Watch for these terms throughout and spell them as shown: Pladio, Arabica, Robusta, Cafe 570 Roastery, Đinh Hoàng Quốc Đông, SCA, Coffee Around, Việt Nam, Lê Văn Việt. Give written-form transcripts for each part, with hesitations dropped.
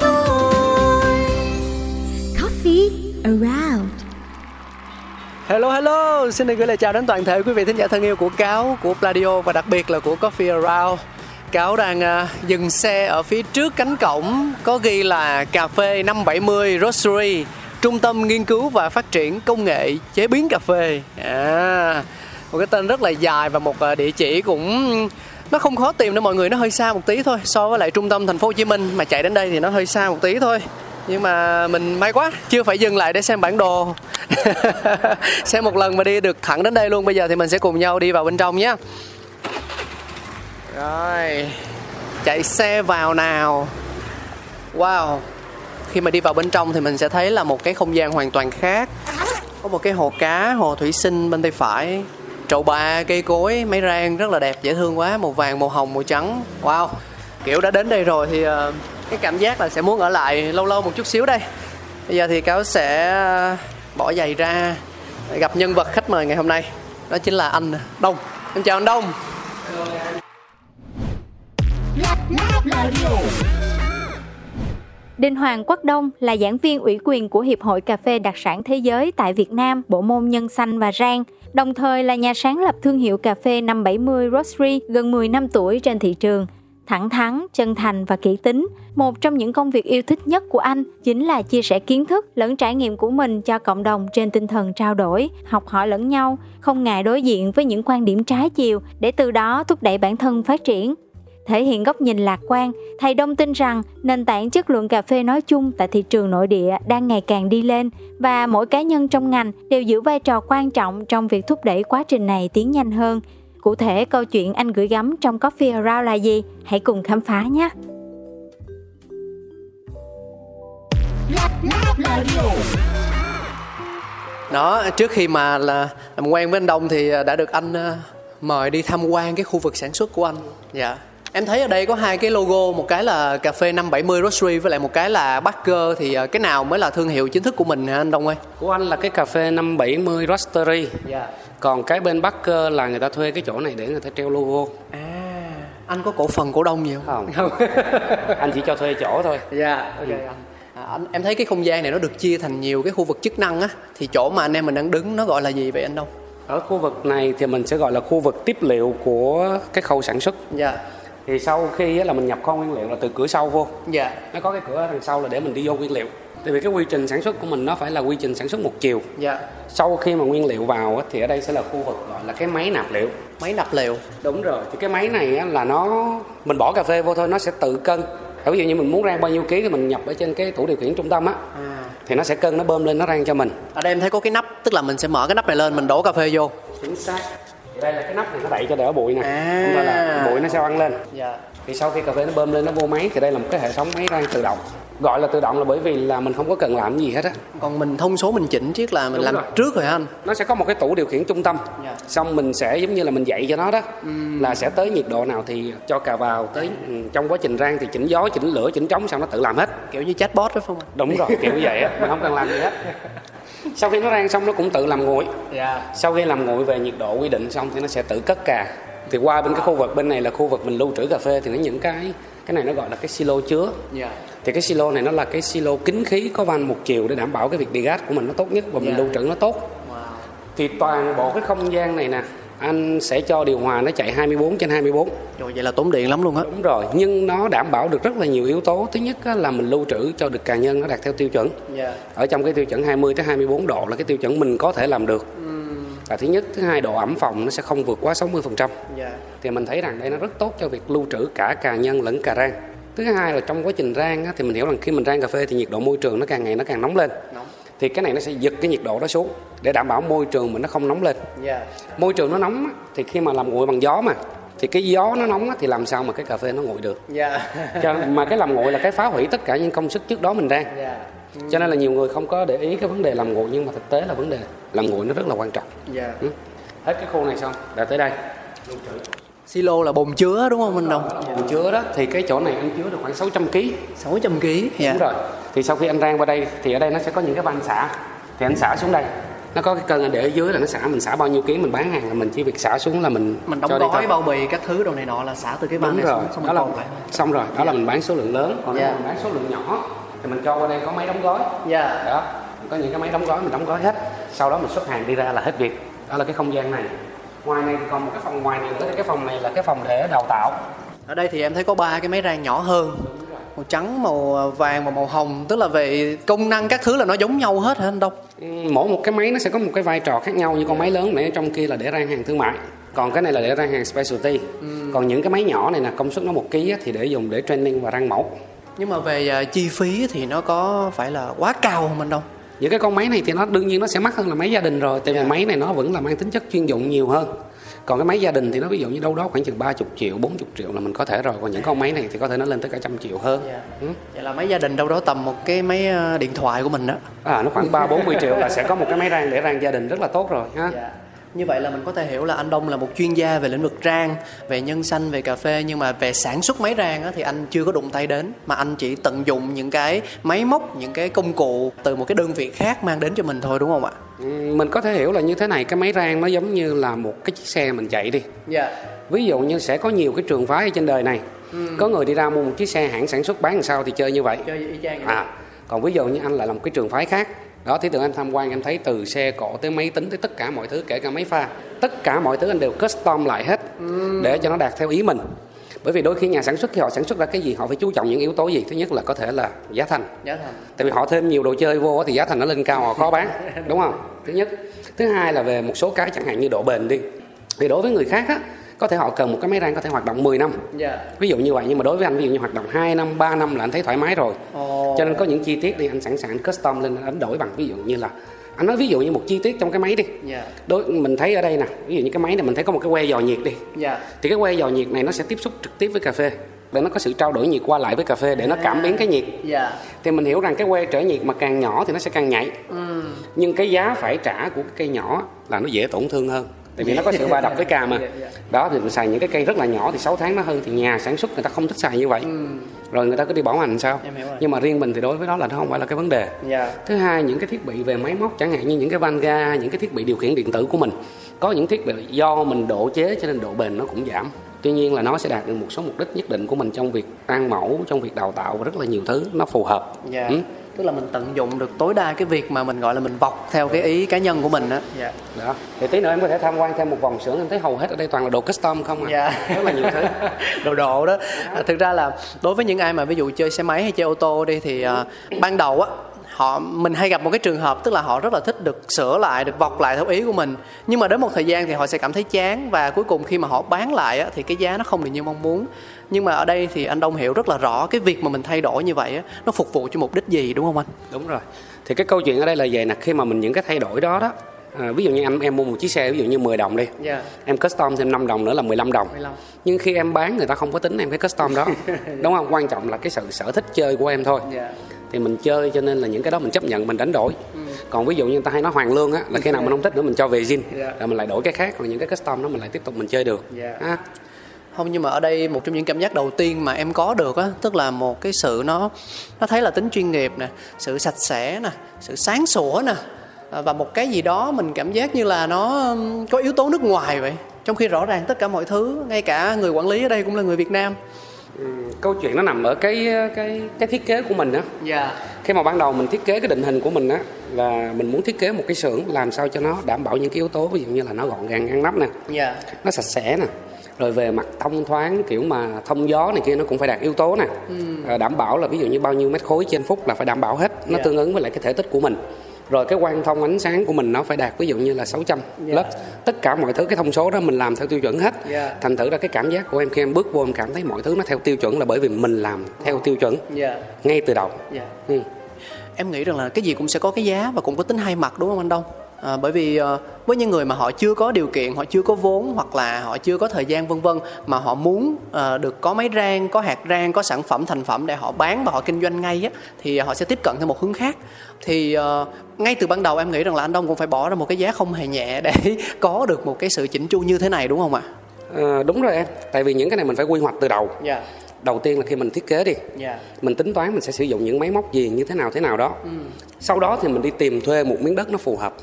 thôi. Coffee Around. Hello hello, xin được gửi lời chào đến toàn thể quý vị thính giả thân yêu của Cáo, của Pladio và đặc biệt là của Coffee Around. Cáo đang dừng xe ở phía trước cánh cổng có ghi là Cafe 570 Roastery, trung tâm nghiên cứu và phát triển công nghệ chế biến cà phê. Một cái tên rất là dài và một địa chỉ cũng nó không khó tìm đâu mọi người, nó hơi xa một tí thôi so với lại trung tâm thành phố Hồ Chí Minh, mà chạy đến đây thì nó hơi xa một tí thôi. Nhưng mà mình may quá, chưa phải dừng lại để xem bản đồ. Xem một lần mà đi được thẳng đến đây luôn. Bây giờ thì mình sẽ cùng nhau đi vào bên trong nhé. Rồi, chạy xe vào nào. Wow, khi mà đi vào bên trong thì mình sẽ thấy là một cái không gian hoàn toàn khác. Có một cái hồ cá, hồ thủy sinh bên tay phải. Trậu bà, cây cối, máy rang rất là đẹp, dễ thương quá. Màu vàng, màu hồng, màu trắng. Wow, kiểu đã đến đây rồi thì cái cảm giác là sẽ muốn ở lại lâu lâu một chút xíu đây. Bây giờ thì Cáo sẽ bỏ giày ra, gặp nhân vật khách mời ngày hôm nay. Đó chính là anh Đông. Em chào anh Đông. Đinh Hoàng Quốc Đông là giảng viên ủy quyền của Hiệp hội Cà phê Đặc sản Thế giới tại Việt Nam, bộ môn nhân xanh và rang. Đồng thời là nhà sáng lập thương hiệu cà phê 570 Roastery gần 10 năm tuổi trên thị trường. Thẳng thắn, chân thành và kỹ tính, một trong những công việc yêu thích nhất của anh chính là chia sẻ kiến thức lẫn trải nghiệm của mình cho cộng đồng trên tinh thần trao đổi, học hỏi lẫn nhau, không ngại đối diện với những quan điểm trái chiều để từ đó thúc đẩy bản thân phát triển. Thể hiện góc nhìn lạc quan, thầy Đông tin rằng nền tảng chất lượng cà phê nói chung tại thị trường nội địa đang ngày càng đi lên và mỗi cá nhân trong ngành đều giữ vai trò quan trọng trong việc thúc đẩy quá trình này tiến nhanh hơn. Cụ thể câu chuyện anh gửi gắm trong Coffee Around là gì? Hãy cùng khám phá nhé! Đó, trước khi mà làm quen với anh Đông thì đã được anh mời đi tham quan cái khu vực sản xuất của anh. Dạ. Em thấy ở đây có hai cái logo, một cái là cà phê 570 Roastery với lại một cái là Backer, thì cái nào mới là thương hiệu chính thức của mình hả anh Đông ơi? Của anh là cái cà phê 570 Roastery. Dạ. Còn cái bên Backer là người ta thuê cái chỗ này để người ta treo logo. À, anh có cổ phần cổ đông gì không? Không. Anh chỉ cho thuê chỗ thôi. Dạ, ok anh. Em thấy cái không gian này nó được chia thành nhiều cái khu vực chức năng á, thì chỗ mà anh em mình đang đứng nó gọi là gì vậy anh Đông? Ở khu vực này thì mình sẽ gọi là khu vực tiếp liệu của cái khâu sản xuất. Dạ. Thì sau khi là mình nhập kho nguyên liệu là từ cửa sau vô. Dạ. Nó có cái cửa đằng sau là để mình đi vô nguyên liệu. Tại vì cái quy trình sản xuất của mình nó phải là quy trình sản xuất một chiều. Dạ. Sau khi mà nguyên liệu vào thì ở đây sẽ là khu vực gọi là cái máy nạp liệu. Máy nạp liệu. Đúng rồi. Thì cái máy này là nó, mình bỏ cà phê vô thôi, nó sẽ tự cân. Ví dụ như mình muốn rang bao nhiêu ký thì mình nhập ở trên cái tủ điều khiển trung tâm á. À. Thì nó sẽ cân, nó bơm lên, nó rang cho mình. Ở đây em thấy có cái nắp, tức là mình sẽ mở cái nắp này lên, mình đổ cà phê vô. Chính xác. Đây là cái nắp này nó đậy cho đỡ bụi nè, chúng ta là bụi nó sẽ ăn lên. Dạ. Thì sau khi cà phê nó bơm lên nó vô máy thì đây là một cái hệ thống máy rang tự động. Gọi là tự động là bởi vì là mình không có cần làm gì hết á. Còn mình thông số mình chỉnh chiếc là mình đúng làm rồi. Trước rồi hả anh? Nó sẽ có một cái tủ điều khiển trung tâm. Dạ. Xong mình sẽ giống như là mình dạy cho nó đó, là sẽ tới nhiệt độ nào thì cho cà vào, tới trong quá trình rang thì chỉnh gió, chỉnh lửa, chỉnh trống, xong nó tự làm hết. Kiểu như chatbot đó phải không? Đúng rồi, kiểu vậy á, mình không cần làm gì hết. Sau khi nó rang xong nó cũng tự làm nguội. Yeah. Sau khi làm nguội về nhiệt độ quy định xong thì nó sẽ tự cất cà. Thì qua bên cái khu vực bên này là khu vực mình lưu trữ cà phê, thì nó những cái này nó gọi là cái silo chứa. Yeah. Thì cái silo này nó là cái silo kín khí có van một chiều để đảm bảo cái việc đi gas của mình nó tốt nhất và mình lưu trữ nó tốt. Wow. Thì toàn bộ cái không gian này nè, anh sẽ cho điều hòa nó chạy 24/24. Rồi, vậy là tốn điện lắm luôn á. Đúng rồi, nhưng nó đảm bảo được rất là nhiều yếu tố. Thứ nhất là mình lưu trữ cho được cá nhân nó đạt theo tiêu chuẩn. Ở trong cái tiêu chuẩn 20-24 độ là cái tiêu chuẩn mình có thể làm được. Là thứ nhất. Thứ hai, độ ẩm phòng nó sẽ không vượt quá 60%. Thì mình thấy rằng đây nó rất tốt cho việc lưu trữ cả cà nhân lẫn cà rang. Thứ hai là trong quá trình rang á, thì mình hiểu rằng khi mình rang cà phê thì nhiệt độ môi trường nó càng ngày nó càng nóng lên. Thì cái này nó sẽ giật cái nhiệt độ đó xuống để đảm bảo môi trường mình nó không nóng lên. Môi trường nó nóng á, thì khi mà làm nguội bằng gió mà, thì cái gió nó nóng á, thì làm sao mà cái cà phê nó nguội được. Mà cái làm nguội là cái phá hủy tất cả những công sức trước đó mình rang. Cho nên là nhiều người không có để ý cái vấn đề làm nguội, nhưng mà thực tế là vấn đề làm nguội nó rất là quan trọng. Hết cái khu này xong đã tới đây. Silo là bồn chứa đúng không anh Đông? Bồn chứa đó, thì cái chỗ này anh chứa được khoảng 600 kg. 600 kg. Đúng rồi. Thì sau khi anh rang qua đây thì ở đây nó sẽ có những cái van xả, thì anh xả xuống đây. Nó có cái cân anh để ở dưới là nó xả, mình xả bao nhiêu kg mình bán hàng là mình chỉ việc xả xuống là mình đóng gói bao bì các thứ đồ này nọ là xả từ cái van này xuống, xong rồi xong rồi đó là mình bán số lượng lớn. Còn mình bán số lượng nhỏ thì mình cho qua đây có máy đóng gói. Đó, có những cái máy đóng gói mình đóng gói hết, sau đó mình xuất hàng đi ra là hết việc. Đó là cái không gian này. Ngoài này còn một cái phòng ngoài này nữa, cái phòng này là cái phòng để đào tạo. Ở đây thì em thấy có 3 cái máy rang nhỏ hơn, màu trắng, màu vàng và màu hồng, tức là về công năng các thứ là nó giống nhau hết hả anh Đông? Mỗi một cái máy nó sẽ có một cái vai trò khác nhau, như con máy lớn này trong kia là để rang hàng thương mại, còn cái này là để rang hàng specialty. Còn những cái máy nhỏ này là công suất nó 1 kg thì để dùng để training và rang mẫu. Nhưng mà về chi phí thì nó có phải là quá cao không anh Đông? Những cái con máy này thì nó đương nhiên nó sẽ mắc hơn là máy gia đình rồi. Tại vì máy này nó vẫn là mang tính chất chuyên dụng nhiều hơn. Còn cái máy gia đình thì nó ví dụ như đâu đó khoảng chừng 30 triệu, 40 triệu là mình có thể rồi. Còn những con máy này thì có thể nó lên tới cả 100 triệu hơn. Vậy là máy gia đình đâu đó tầm một cái máy điện thoại của mình đó. Nó khoảng 30-40 triệu là sẽ có một cái máy rang để rang gia đình rất là tốt rồi ha. Như vậy là mình có thể hiểu là anh Đông là một chuyên gia về lĩnh vực rang, về nhân xanh, về cà phê, nhưng mà về sản xuất máy rang thì anh chưa có đụng tay đến, mà anh chỉ tận dụng những cái máy móc, những cái công cụ từ một cái đơn vị khác mang đến cho mình thôi đúng không ạ? Mình có thể hiểu là như thế này, cái máy rang nó giống như là một cái chiếc xe mình chạy đi. Ví dụ như sẽ có nhiều cái trường phái ở trên đời này. Có người đi ra mua một chiếc xe hãng sản xuất bán làm sao thì chơi như vậy. Còn ví dụ như anh lại là một cái trường phái khác. Đó, thì tưởng anh tham quan em thấy từ xe cộ tới máy tính tới tất cả mọi thứ, kể cả máy pha, tất cả mọi thứ anh đều custom lại hết để cho nó đạt theo ý mình. Bởi vì đôi khi nhà sản xuất khi họ sản xuất ra cái gì họ phải chú trọng những yếu tố gì. Thứ nhất là có thể là giá thành. Tại vì họ thêm nhiều đồ chơi vô thì giá thành nó lên cao, họ khó bán đúng không? Thứ nhất. Thứ hai là về một số cái chẳng hạn như độ bền đi, thì đối với người khác á, có thể họ cần một cái máy rang có thể hoạt động 10 năm. Ví dụ như vậy, nhưng mà đối với anh ví dụ như hoạt động 2 năm, 3 năm là anh thấy thoải mái rồi. Cho nên có những chi tiết đi anh sẵn sàng custom lên, anh đổi bằng ví dụ như là anh nói ví dụ như một chi tiết trong cái máy đi. Mình thấy ở đây nè, ví dụ như cái máy này mình thấy có một cái que dò nhiệt đi. Thì cái que dò nhiệt này nó sẽ tiếp xúc trực tiếp với cà phê để nó có sự trao đổi nhiệt qua lại với cà phê để nó cảm biến cái nhiệt. Thì mình hiểu rằng cái que trở nhiệt mà càng nhỏ thì nó sẽ càng nhạy. Nhưng cái giá phải trả của cái cây nhỏ là nó dễ tổn thương hơn. Tại vì nó có sự va đập với cà mà. Đó, thì mình xài những cái cây rất là nhỏ thì 6 tháng nó hư, thì nhà sản xuất người ta không thích xài như vậy. Rồi người ta cứ đi bảo hành sao. Nhưng mà riêng mình thì đối với đó là nó không phải là cái vấn đề. Thứ hai, những cái thiết bị về máy móc, chẳng hạn như những cái van ga, những cái thiết bị điều khiển điện tử của mình, có những thiết bị do mình độ chế cho nên độ bền nó cũng giảm. Tuy nhiên là nó sẽ đạt được một số mục đích nhất định của mình trong việc tăng mẫu, trong việc đào tạo và rất là nhiều thứ nó phù hợp. Tức là mình tận dụng được tối đa cái việc mà mình gọi là mình vọc theo cái ý cá nhân của mình á. Đó. Thì tí nữa em có thể tham quan thêm một vòng xưởng, em thấy hầu hết ở đây toàn là đồ custom không à. Rất là nhiều thứ. Đồ độ đó. Thực ra là đối với những ai mà ví dụ chơi xe máy hay chơi ô tô đi thì ban đầu á, mình hay gặp một cái trường hợp, tức là họ rất là thích được sửa lại, được vọc lại theo ý của mình. Nhưng mà đến một thời gian thì họ sẽ cảm thấy chán, và cuối cùng khi mà họ bán lại á, thì cái giá nó không được như mong muốn. Nhưng mà ở đây thì anh Đông hiểu rất là rõ cái việc mà mình thay đổi như vậy á, nó phục vụ cho mục đích gì đúng không anh? Đúng rồi. Thì cái câu chuyện ở đây là vậy nè, khi mà mình những cái thay đổi đó đó, ví dụ như em mua một chiếc xe ví dụ như 10 đồng đi. Em custom thêm 5 đồng nữa là 15 đồng. Nhưng khi em bán người ta không có tính em cái custom đó. Đúng không? Quan trọng là cái sự sở thích chơi của em thôi. Thì mình chơi cho nên là những cái đó mình chấp nhận, mình đánh đổi. Còn ví dụ như người ta hay nói hoàn lương á, là khi nào mình không thích nữa mình cho về zin, rồi mình lại đổi cái khác, còn những cái custom đó mình lại tiếp tục mình chơi được. Không, nhưng mà ở đây một trong những cảm giác đầu tiên mà em có được á, tức là một cái sự nó thấy là tính chuyên nghiệp nè, sự sạch sẽ nè, sự sáng sủa nè, và một cái gì đó mình cảm giác như là nó có yếu tố nước ngoài vậy, trong khi rõ ràng tất cả mọi thứ, ngay cả người quản lý ở đây cũng là người Việt Nam. Câu chuyện nó nằm ở cái thiết kế của mình á. Dạ. Khi mà ban đầu mình thiết kế cái định hình của mình á là mình muốn thiết kế một cái xưởng làm sao cho nó đảm bảo những cái yếu tố, ví dụ như là nó gọn gàng ngăn nắp nè, dạ, nó sạch sẽ nè, rồi về mặt thông thoáng kiểu mà thông gió này kia nó cũng phải đạt yếu tố nè, đảm bảo là ví dụ như bao nhiêu mét khối trên phút là phải đảm bảo hết, nó tương ứng với lại cái thể tích của mình. Rồi cái quang thông ánh sáng của mình nó phải đạt ví dụ như là 600 lux. Tất cả mọi thứ cái thông số đó mình làm theo tiêu chuẩn hết. Thành thử ra cái cảm giác của em khi em bước vô em cảm thấy mọi thứ nó theo tiêu chuẩn là bởi vì mình làm theo tiêu chuẩn ngay từ đầu. Em nghĩ rằng là cái gì cũng sẽ có cái giá và cũng có tính hai mặt, đúng không anh Đông? Bởi vì với những người mà họ chưa có điều kiện, họ chưa có vốn hoặc là họ chưa có thời gian v.v. mà họ muốn được có máy rang, có hạt rang, có sản phẩm thành phẩm để họ bán và họ kinh doanh ngay á, thì họ sẽ tiếp cận theo một hướng khác. Thì ngay từ ban đầu em nghĩ rằng là anh Đông cũng phải bỏ ra một cái giá không hề nhẹ để có được một cái sự chỉnh chu như thế này, đúng không ạ? Đúng rồi em, tại vì những cái này mình phải quy hoạch từ đầu. Đầu tiên là khi mình thiết kế đi, mình tính toán mình sẽ sử dụng những máy móc gì, như thế nào đó. Sau đó thì mình đi tìm thuê một miếng đất nó phù hợp.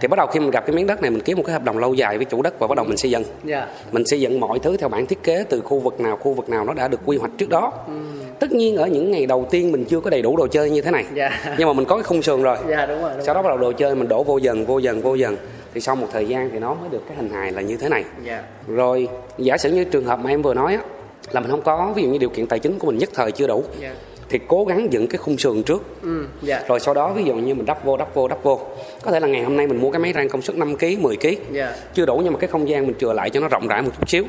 Thì bắt đầu khi mình gặp cái miếng đất này, mình ký một cái hợp đồng lâu dài với chủ đất và bắt đầu mình xây dựng. Mình xây dựng mọi thứ theo bản thiết kế từ khu vực nào nó đã được quy hoạch trước đó. Tất nhiên ở những ngày đầu tiên mình chưa có đầy đủ đồ chơi như thế này, nhưng mà mình có cái khung sườn rồi. Đúng rồi. Sau đó bắt đầu đồ chơi mình đổ vô dần. Thì sau một thời gian thì nó mới được cái hình hài là như thế này. Rồi giả sử như trường hợp mà em vừa nói á, là mình không có ví dụ như điều kiện tài chính của mình nhất thời chưa đủ, thì cố gắng dựng cái khung sườn trước, rồi sau đó ví dụ như mình đắp vô. Có thể là ngày hôm nay mình mua cái máy rang công suất 5kg, 10kg chưa đủ, nhưng mà cái không gian mình chừa lại cho nó rộng rãi một chút xíu.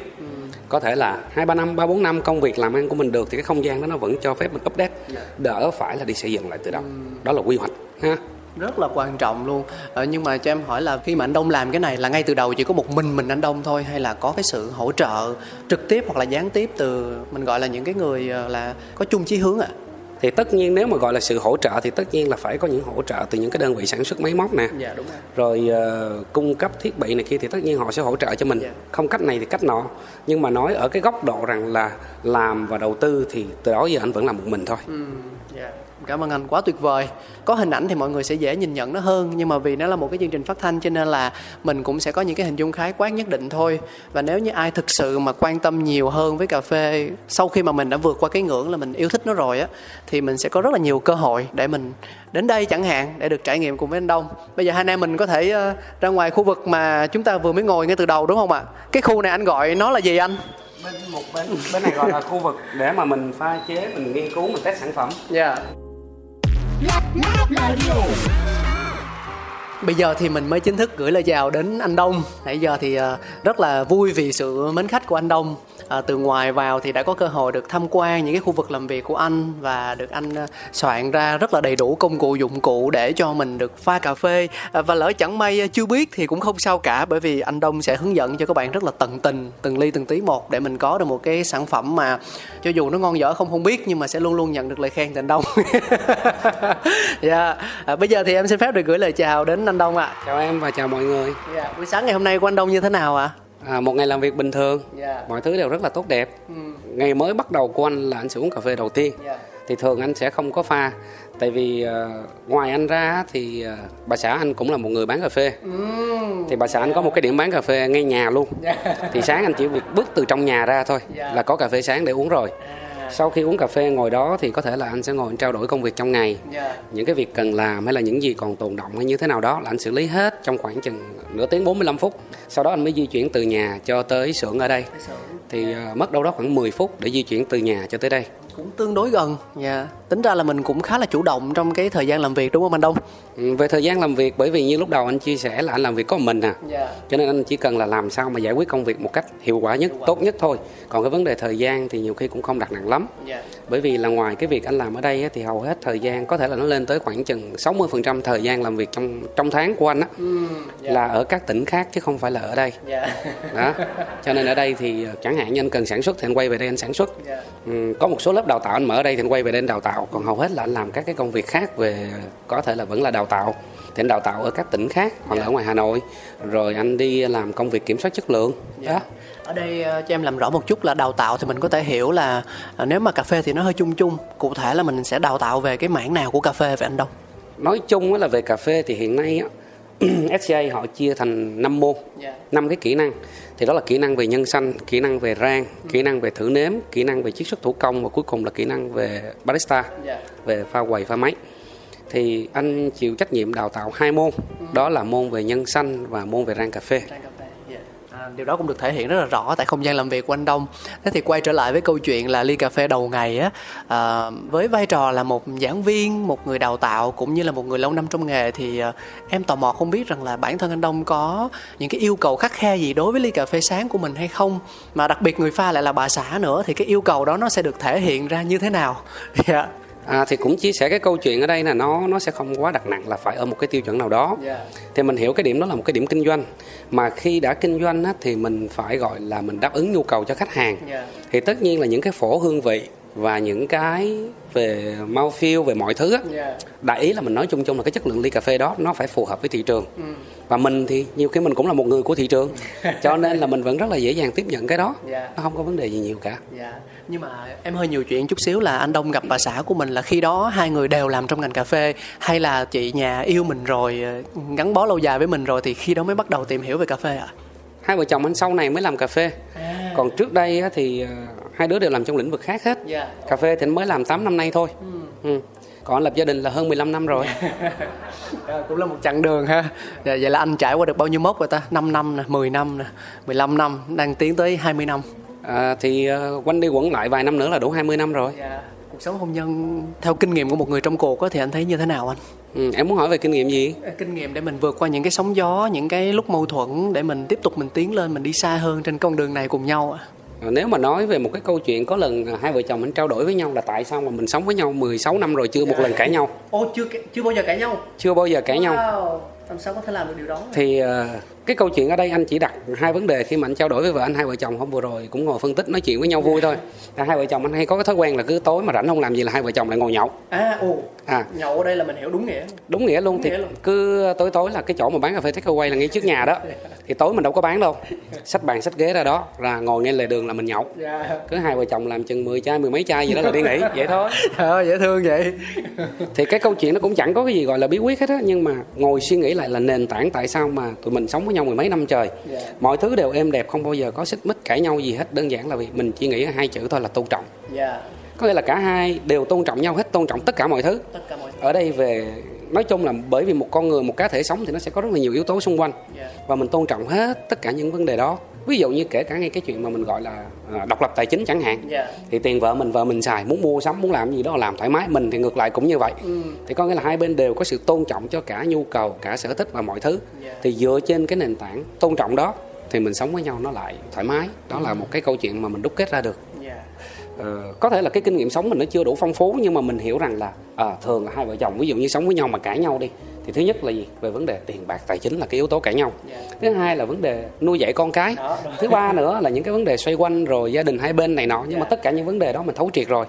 Có thể là 2-3 năm, 3-4 năm công việc làm ăn của mình được thì cái không gian đó nó vẫn cho phép mình update, đỡ phải là đi xây dựng lại từ đầu. Đó là quy hoạch ha, rất là quan trọng luôn. Nhưng mà cho em hỏi là khi mà anh Đông làm cái này là ngay từ đầu chỉ có một mình anh Đông thôi, hay là có cái sự hỗ trợ trực tiếp hoặc là gián tiếp từ mình gọi là những cái người là có chung chí hướng ạ? Thì tất nhiên nếu mà gọi là sự hỗ trợ thì tất nhiên là phải có những hỗ trợ từ những cái đơn vị sản xuất máy móc nè, rồi cung cấp thiết bị này kia thì tất nhiên họ sẽ hỗ trợ cho mình, không cách này thì cách nọ. Nhưng mà nói ở cái góc độ rằng là làm và đầu tư thì từ đó giờ anh vẫn làm một mình thôi. Cảm ơn anh, quá tuyệt vời. Có hình ảnh thì mọi người sẽ dễ nhìn nhận nó hơn, nhưng mà vì nó là một cái chương trình phát thanh cho nên là mình cũng sẽ có những cái hình dung khái quát nhất định thôi. Và nếu như ai thực sự mà quan tâm nhiều hơn với cà phê, sau khi mà mình đã vượt qua cái ngưỡng là mình yêu thích nó rồi á, thì mình sẽ có rất là nhiều cơ hội để mình đến đây chẳng hạn, để được trải nghiệm cùng với anh Đông. Bây giờ hai anh em mình có thể ra ngoài khu vực mà chúng ta vừa mới ngồi ngay từ đầu, đúng không ạ? Cái khu này anh gọi nó là gì anh? Bên này gọi là khu vực để mà mình pha chế, mình nghiên cứu, mình test sản phẩm. Bây giờ thì mình mới chính thức gửi lời chào đến anh Đông. Nãy giờ thì rất là vui vì sự mến khách của anh Đông. Từ ngoài vào thì đã có cơ hội được tham quan những cái khu vực làm việc của anh, và được anh soạn ra rất là đầy đủ công cụ dụng cụ để cho mình được pha cà phê. Và lỡ chẳng may chưa biết thì cũng không sao cả, bởi vì anh Đông sẽ hướng dẫn cho các bạn rất là tận tình, từng ly từng tí một, để mình có được một cái sản phẩm mà cho dù nó ngon dở không biết, nhưng mà sẽ luôn luôn nhận được lời khen từ anh Đông. Bây giờ thì em xin phép được gửi lời chào đến anh Đông ạ. Chào em và chào mọi người. Buổi sáng ngày hôm nay của anh Đông như thế nào ạ? Một ngày làm việc bình thường, mọi thứ đều rất là tốt đẹp. Ngày mới bắt đầu của anh là anh sẽ uống cà phê đầu tiên. Thì thường anh sẽ không có pha, tại vì ngoài anh ra thì bà xã anh cũng là một người bán cà phê. Thì bà xã anh có một cái điểm bán cà phê ngay nhà luôn. Thì sáng anh chỉ việc bước từ trong nhà ra thôi là có cà phê sáng để uống rồi. Sau khi uống cà phê ngồi đó thì có thể là anh sẽ ngồi trao đổi công việc trong ngày, những cái việc cần làm hay là những gì còn tồn động hay như thế nào đó là anh xử lý hết trong khoảng chừng nửa tiếng 45 phút. Sau đó anh mới di chuyển từ nhà cho tới xưởng ở đây, thì mất đâu đó khoảng 10 phút để di chuyển từ nhà cho tới đây. Cũng tương đối gần. Tính ra là mình cũng khá là chủ động trong cái thời gian làm việc, đúng không anh Đông? Về thời gian làm việc, bởi vì như lúc đầu anh chia sẻ là anh làm việc có mình cho nên anh chỉ cần là làm sao mà giải quyết công việc một cách hiệu quả nhất, tốt nhất thôi. Còn cái vấn đề thời gian thì nhiều khi cũng không đặt nặng lắm, bởi vì là ngoài cái việc anh làm ở đây thì hầu hết thời gian có thể là nó lên tới khoảng chừng 60% thời gian làm việc trong tháng của anh là ở các tỉnh khác chứ không phải là ở đây. Đó, cho nên ở đây thì chẳng hạn như anh cần sản xuất thì anh quay về đây anh sản xuất, có một số lớp đào tạo anh mở ở đây thì anh quay về đây anh đào tạo. Còn hầu hết là anh làm các cái công việc khác, về có thể là vẫn là đào tạo thì anh đào tạo ở các tỉnh khác hoặc là ở ngoài Hà Nội, rồi anh đi làm công việc kiểm soát chất lượng. Ở đây cho em làm rõ một chút là đào tạo thì mình có thể hiểu là nếu mà cà phê thì nó hơi chung, cụ thể là mình sẽ đào tạo về cái mảng nào của cà phê vậy anh Đông? Nói chung là về cà phê thì hiện nay SCA họ chia thành 5 môn, 5 cái kỹ năng. Thì đó là kỹ năng về nhân xanh, kỹ năng về rang, kỹ năng về thử nếm, kỹ năng về chiết xuất thủ công, và cuối cùng là kỹ năng về barista, về pha quầy, pha máy. Thì anh chịu trách nhiệm đào tạo 2 môn, đó là môn về nhân xanh và môn về rang cà phê. Điều đó cũng được thể hiện rất là rõ tại không gian làm việc của anh Đông. Thế thì quay trở lại với câu chuyện là ly cà phê đầu ngày á, với vai trò là một giảng viên, một người đào tạo cũng như là một người lâu năm trong nghề, thì em tò mò không biết rằng là bản thân anh Đông có những cái yêu cầu khắt khe gì đối với ly cà phê sáng của mình hay không, mà đặc biệt người pha lại là bà xã nữa, thì cái yêu cầu đó nó sẽ được thể hiện ra như thế nào? Thì cũng chia sẻ cái câu chuyện ở đây là nó sẽ không quá đặt nặng là phải ở một cái tiêu chuẩn nào đó. Thì mình hiểu cái điểm đó là một cái điểm kinh doanh, mà khi đã kinh doanh á, thì mình phải gọi là mình đáp ứng nhu cầu cho khách hàng. Thì tất nhiên là những cái phổ hương vị và những cái về mouth feel, về mọi thứ á, đại ý là mình nói chung là cái chất lượng ly cà phê đó nó phải phù hợp với thị trường. Và mình thì nhiều khi mình cũng là một người của thị trường, cho nên là mình vẫn rất là dễ dàng tiếp nhận cái đó, nó không có vấn đề gì nhiều cả. Nhưng mà em hơi nhiều chuyện chút xíu là anh Đông gặp bà xã của mình là khi đó hai người đều làm trong ngành cà phê, hay là chị nhà yêu mình rồi, gắn bó lâu dài với mình rồi thì khi đó mới bắt đầu tìm hiểu về cà phê ạ? Hai vợ chồng anh sau này mới làm cà phê, còn trước đây thì hai đứa đều làm trong lĩnh vực khác hết. Cà phê thì mới làm 8 năm nay thôi. Còn anh lập gia đình là hơn 15 năm rồi. Cũng là một chặng đường ha. Vậy là anh trải qua được bao nhiêu mốc rồi ta? 5 năm nè, 10 năm nè, 15 năm, đang tiến tới 20 năm. Thì quanh đi quẩn lại vài năm nữa là đủ 20 năm rồi. Cuộc sống hôn nhân theo kinh nghiệm của một người trong cuộc đó, thì anh thấy như thế nào anh? Em muốn hỏi về kinh nghiệm gì? Kinh nghiệm để mình vượt qua những cái sóng gió, những cái lúc mâu thuẫn, để mình tiếp tục mình tiến lên, mình đi xa hơn trên con đường này cùng nhau. Nếu mà nói về một cái câu chuyện, có lần hai vợ chồng mình trao đổi với nhau là tại sao mà mình sống với nhau 16 năm rồi chưa một lần cãi nhau. Chưa bao giờ cãi nhau? Chưa bao giờ cãi nhau. Làm sao có thể làm được điều đó? Thì cái câu chuyện ở đây anh chỉ đặt hai vấn đề khi mà anh trao đổi với vợ anh. Hai vợ chồng hôm vừa rồi cũng ngồi phân tích nói chuyện với nhau vui thôi. Hai vợ chồng anh hay có cái thói quen là cứ tối mà rảnh không làm gì là hai vợ chồng lại ngồi nhậu. Nhậu ở đây là mình hiểu đúng nghĩa. Đúng nghĩa luôn, thì cứ tối là cái chỗ mà bán cà phê take away là ngay trước nhà đó. Thì tối mình đâu có bán đâu, xách bàn xách ghế ra đó, là ngồi ngay lề đường là mình nhậu. Cứ hai vợ chồng làm chừng 10 chai, mười mấy chai gì đó là đi nghỉ. Vậy thôi. Dễ thương vậy. Thì cái câu chuyện nó cũng chẳng có cái gì gọi là bí quyết hết á, nhưng mà ngồi suy nghĩ lại là nền tảng tại sao mà tụi mình sống với nhau mười mấy năm trời. Mọi thứ đều êm đẹp, không bao giờ có xích mích cãi nhau gì hết. Đơn giản là vì mình chỉ nghĩ hai chữ thôi là tôn trọng. Có nghĩa là cả hai đều tôn trọng nhau hết, tôn trọng tất cả mọi thứ. Ở đây về nói chung là bởi vì một con người, một cá thể sống thì nó sẽ có rất là nhiều yếu tố xung quanh, và mình tôn trọng hết tất cả những vấn đề đó. Ví dụ như kể cả ngay cái chuyện mà mình gọi là độc lập tài chính chẳng hạn, thì tiền vợ mình xài, muốn mua sắm, muốn làm gì đó làm thoải mái. Mình thì ngược lại cũng như vậy. Thì có nghĩa là hai bên đều có sự tôn trọng cho cả nhu cầu, cả sở thích và mọi thứ. Thì dựa trên cái nền tảng tôn trọng đó thì mình sống với nhau nó lại thoải mái. Đó là một cái câu chuyện mà mình đúc kết ra được. Có thể là cái kinh nghiệm sống mình nó chưa đủ phong phú, nhưng mà mình hiểu rằng là thường là hai vợ chồng ví dụ như sống với nhau mà cãi nhau đi, thì thứ nhất là gì? Về vấn đề tiền bạc, tài chính là cái yếu tố cãi nhau. Thứ hai là vấn đề nuôi dạy con cái. Thứ ba nữa là những cái vấn đề xoay quanh rồi gia đình hai bên này nọ. Nhưng mà tất cả những vấn đề đó mình thấu triệt rồi.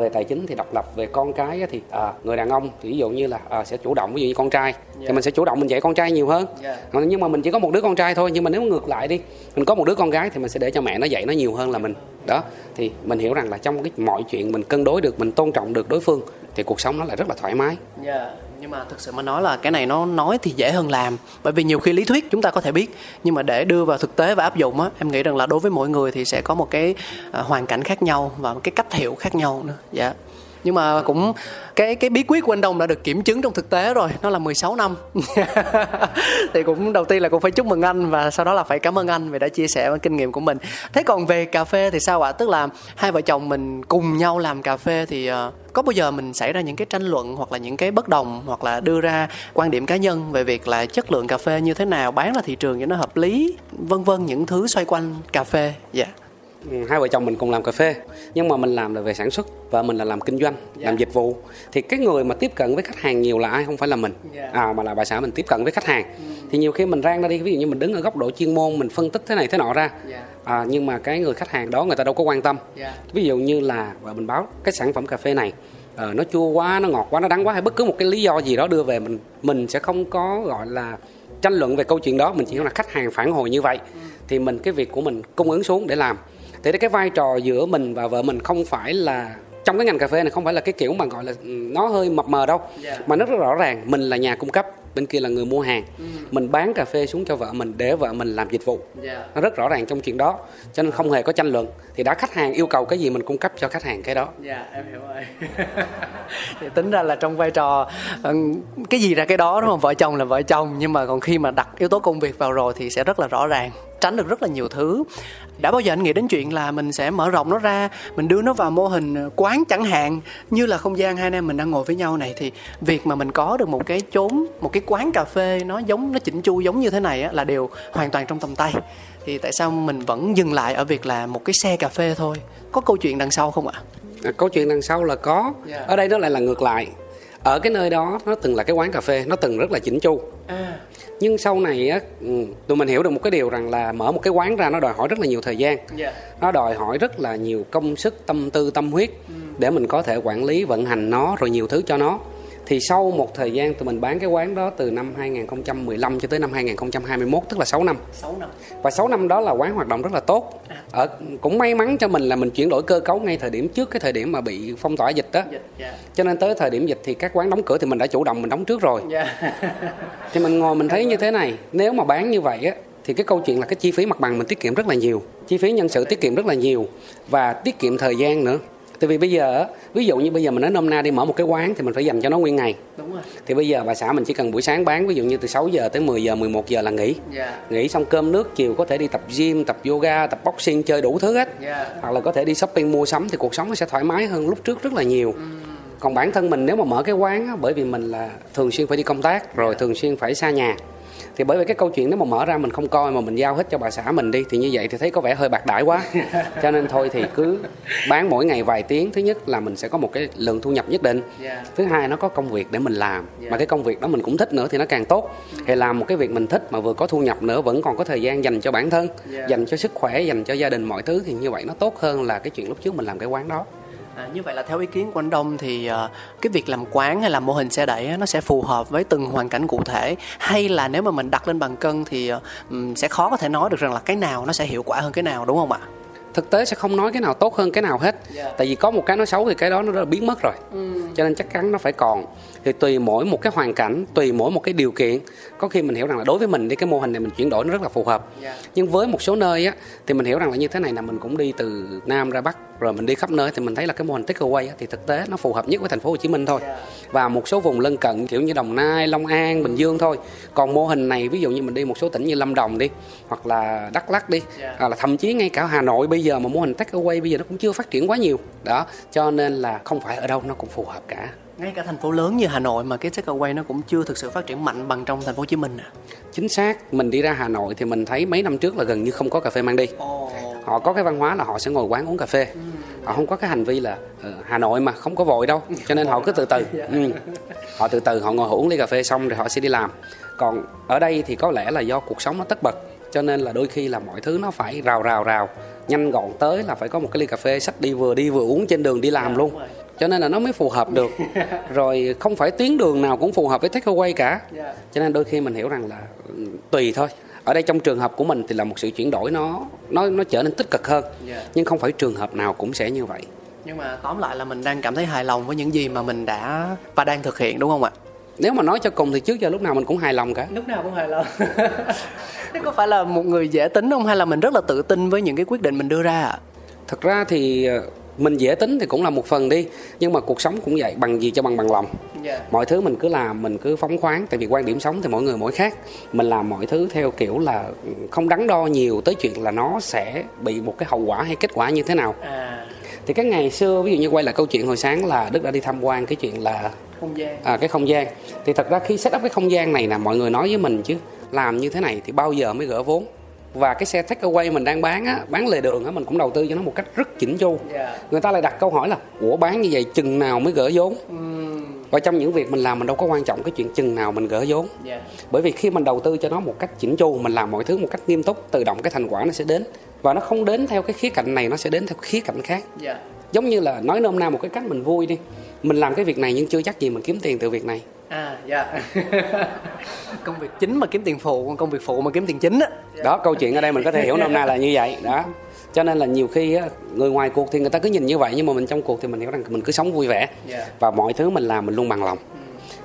Về tài chính thì độc lập, về con cái thì người đàn ông thì ví dụ như là sẽ chủ động, ví dụ như con trai thì mình sẽ chủ động, mình dạy con trai nhiều hơn. Nhưng mà mình chỉ có một đứa con trai thôi, nhưng mà nếu ngược lại đi, mình có một đứa con gái thì mình sẽ để cho mẹ nó dạy nó nhiều hơn là mình. Đó, thì mình hiểu rằng là trong cái mọi chuyện mình cân đối được, mình tôn trọng được đối phương thì cuộc sống nó lại rất là thoải mái. Nhưng mà thực sự mà nói là cái này nó nói thì dễ hơn làm, bởi vì nhiều khi lý thuyết chúng ta có thể biết, nhưng mà để đưa vào thực tế và áp dụng á, em nghĩ rằng là đối với mỗi người thì sẽ có một cái hoàn cảnh khác nhau và một cái cách hiểu khác nhau nữa. Nhưng mà cũng cái bí quyết của anh Đông đã được kiểm chứng trong thực tế rồi, nó là 16 năm. Thì cũng đầu tiên là cũng phải chúc mừng anh, và sau đó là phải cảm ơn anh vì đã chia sẻ kinh nghiệm của mình. Thế còn về cà phê thì sao ạ? Tức là hai vợ chồng mình cùng nhau làm cà phê thì có bao giờ mình xảy ra những cái tranh luận hoặc là những cái bất đồng, hoặc là đưa ra quan điểm cá nhân về việc là chất lượng cà phê như thế nào, bán ra thị trường cho nó hợp lý, vân vân, những thứ xoay quanh cà phê? Hai vợ chồng mình cùng làm cà phê, nhưng mà mình làm là về sản xuất và mình là làm kinh doanh, làm dịch vụ. Thì cái người mà tiếp cận với khách hàng nhiều là ai? Không phải là mình, mà là bà xã mình tiếp cận với khách hàng. Thì nhiều khi mình rang ra đi, ví dụ như mình đứng ở góc độ chuyên môn, mình phân tích thế này thế nọ ra, nhưng mà cái người khách hàng đó người ta đâu có quan tâm. Ví dụ như là mình báo cái sản phẩm cà phê này nó chua quá, nó ngọt quá, nó đắng quá, hay bất cứ một cái lý do gì đó đưa về, mình sẽ không có gọi là tranh luận về câu chuyện đó. Mình chỉ là khách hàng phản hồi như vậy, thì mình cái việc của mình cung ứng xuống để làm. Thế cái vai trò giữa mình và vợ mình không phải là trong cái ngành cà phê này không phải là cái kiểu mà gọi là nó hơi mập mờ đâu, mà nó rất rõ ràng, mình là nhà cung cấp, bên kia là người mua hàng, mình bán cà phê xuống cho vợ mình để vợ mình làm dịch vụ, nó rất rõ ràng trong chuyện đó, cho nên không hề có tranh luận. Thì đã khách hàng yêu cầu cái gì mình cung cấp cho khách hàng cái đó. Em hiểu rồi. Thì tính ra là trong vai trò cái gì ra cái đó đúng không, vợ chồng là vợ chồng, nhưng mà còn khi mà đặt yếu tố công việc vào rồi thì sẽ rất là rõ ràng, tránh được rất là nhiều thứ. Đã bao giờ anh nghĩ đến chuyện là mình sẽ mở rộng nó ra, mình đưa nó vào mô hình quán chẳng hạn, như là không gian hai anh em mình đang ngồi với nhau này, thì việc mà mình có được một cái chốn, một cái quán cà phê nó chỉnh chu giống như thế này á, là đều hoàn toàn trong tầm tay. Thì tại sao mình vẫn dừng lại ở việc là một cái xe cà phê thôi? Có câu chuyện đằng sau không ạ? Câu chuyện đằng sau là có. Ở đây nó lại là ngược lại. Ở cái nơi đó nó từng là cái quán cà phê, nó từng rất là chỉnh chu. Nhưng sau này á, tụi mình hiểu được một cái điều rằng là mở một cái quán ra nó đòi hỏi rất là nhiều thời gian, nó đòi hỏi rất là nhiều công sức, tâm tư, tâm huyết để mình có thể quản lý, vận hành nó, rồi nhiều thứ cho nó. Thì sau một thời gian tụi mình bán cái quán đó từ năm 2015 cho tới năm 2021, tức là 6 năm. Và 6 năm đó là quán hoạt động rất là tốt. Cũng may mắn cho mình là mình chuyển đổi cơ cấu ngay thời điểm trước cái thời điểm mà bị phong tỏa dịch đó. Cho nên tới thời điểm dịch thì các quán đóng cửa thì mình đã chủ động mình đóng trước rồi. Thì mình ngồi mình thấy như thế này, nếu mà bán như vậy á, thì cái câu chuyện là cái chi phí mặt bằng mình tiết kiệm rất là nhiều, chi phí nhân sự tiết kiệm rất là nhiều, và tiết kiệm thời gian nữa. Tại vì bây giờ, ví dụ như bây giờ mình ở nôm na đi mở một cái quán thì mình phải dành cho nó nguyên ngày. Đúng rồi. Thì bây giờ bà xã mình chỉ cần buổi sáng bán, ví dụ như từ 6 giờ tới 10 giờ, 11 giờ là nghỉ. Nghỉ xong cơm nước, chiều có thể đi tập gym, tập yoga, tập boxing, chơi đủ thứ hết. Hoặc là có thể đi shopping mua sắm, thì cuộc sống nó sẽ thoải mái hơn lúc trước rất là nhiều. Còn bản thân mình nếu mà mở cái quán á, bởi vì mình là thường xuyên phải đi công tác, rồi thường xuyên phải xa nhà. Thì bởi vì cái câu chuyện nếu mà mở ra mình không coi mà mình giao hết cho bà xã mình đi, thì như vậy thì thấy có vẻ hơi bạc đãi quá. Cho nên thôi thì cứ bán mỗi ngày vài tiếng. Thứ nhất là mình sẽ có một cái lượng thu nhập nhất định, thứ hai nó có công việc để mình làm, mà cái công việc đó mình cũng thích nữa thì nó càng tốt. Thì làm một cái việc mình thích mà vừa có thu nhập nữa, vẫn còn có thời gian dành cho bản thân, dành cho sức khỏe, dành cho gia đình, mọi thứ, thì như vậy nó tốt hơn là cái chuyện lúc trước mình làm cái quán đó. Như vậy là theo ý kiến của anh Đông thì cái việc làm quán hay là mô hình xe đẩy nó sẽ phù hợp với từng hoàn cảnh cụ thể, hay là nếu mà mình đặt lên bàn cân thì sẽ khó có thể nói được rằng là cái nào nó sẽ hiệu quả hơn cái nào, đúng không ạ? Thực tế sẽ không nói cái nào tốt hơn cái nào hết. Tại vì có một cái nó xấu thì cái đó nó đã biến mất rồi. Cho nên chắc chắn nó phải còn. Thì tùy mỗi một cái hoàn cảnh, tùy mỗi một cái điều kiện, có khi mình hiểu rằng là đối với mình thì cái mô hình này mình chuyển đổi nó rất là phù hợp. Nhưng với một số nơi á, thì mình hiểu rằng là như thế này, là mình cũng đi từ Nam ra Bắc, rồi mình đi khắp nơi, thì mình thấy là cái mô hình takeaway á, thì thực tế nó phù hợp nhất với thành phố Hồ Chí Minh thôi, và một số vùng lân cận kiểu như Đồng Nai, Long An, Bình Dương thôi. Còn mô hình này ví dụ như mình đi một số tỉnh như Lâm Đồng đi, hoặc là Đắk Lắk đi, hoặc là thậm chí ngay cả Hà Nội bây giờ mà mô hình takeaway bây giờ nó cũng chưa phát triển quá nhiều đó, cho nên là không phải ở đâu nó cũng phù hợp cả. Ngay cả thành phố lớn như Hà Nội mà cái takeaway nó cũng chưa thực sự phát triển mạnh bằng trong thành phố Hồ Chí Minh à? Chính xác, mình đi ra Hà Nội thì mình thấy mấy năm trước là gần như không có cà phê mang đi. Họ có cái văn hóa là họ sẽ ngồi quán uống cà phê. Họ không có cái hành vi là Hà Nội mà không có vội đâu, cho nên họ cứ từ từ. Họ từ từ, họ ngồi uống ly cà phê xong rồi họ sẽ đi làm. Còn ở đây thì có lẽ là do cuộc sống nó tất bật, cho nên là đôi khi là mọi thứ nó phải rào, nhanh gọn tới là phải có một cái ly cà phê xách đi vừa uống trên đường đi làm luôn. Cho nên là nó mới phù hợp được. Rồi không phải tuyến đường nào cũng phù hợp với takeaway cả. Cho nên đôi khi mình hiểu rằng là tùy thôi. Ở đây trong trường hợp của mình thì là một sự chuyển đổi nó trở nên tích cực hơn. Nhưng không phải trường hợp nào cũng sẽ như vậy. Nhưng mà tóm lại là mình đang cảm thấy hài lòng với những gì mà mình đã và đang thực hiện, đúng không ạ? Nếu mà nói cho cùng thì trước giờ lúc nào mình cũng hài lòng cả. Lúc nào cũng hài lòng. Thế có phải là một người dễ tính không, hay là mình rất là tự tin với những cái quyết định mình đưa ra ạ? Thật ra thì mình dễ tính thì cũng là một phần đi, nhưng mà cuộc sống cũng vậy, bằng gì cho bằng lòng. Mọi thứ mình cứ làm, mình cứ phóng khoáng, tại vì quan điểm sống thì mỗi người mỗi khác. Mình làm mọi thứ theo kiểu là không đắn đo nhiều tới chuyện là nó sẽ bị một cái hậu quả hay kết quả như thế nào. Thì cái ngày xưa, ví dụ như quay lại câu chuyện hồi sáng là Đức đã đi tham quan cái chuyện là cái không gian. Thì thật ra khi set up cái không gian này là mọi người nói với mình chứ làm như thế này thì bao giờ mới gỡ vốn. Và cái xe takeaway mình đang bán á, bán lề đường á, mình cũng đầu tư cho nó một cách rất chỉnh chu. Người ta lại đặt câu hỏi là ủa bán như vậy chừng nào mới gỡ vốn? Và trong những việc mình làm mình đâu có quan trọng cái chuyện chừng nào mình gỡ vốn. Bởi vì khi mình đầu tư cho nó một cách chỉnh chu, mình làm mọi thứ một cách nghiêm túc, tự động cái thành quả nó sẽ đến. Và nó không đến theo cái khía cạnh này, nó sẽ đến theo khía cạnh khác. Giống như là nói nôm na một cái cách mình vui đi, mình làm cái việc này nhưng chưa chắc gì mình kiếm tiền từ việc này. À, dạ. Công việc chính mà kiếm tiền phụ, còn công việc phụ mà kiếm tiền chính đó. Đó, câu chuyện ở đây mình có thể hiểu nôm na là như vậy đó. Cho nên là nhiều khi người ngoài cuộc thì người ta cứ nhìn như vậy, nhưng mà mình trong cuộc thì mình hiểu rằng mình cứ sống vui vẻ và mọi thứ mình làm mình luôn bằng lòng.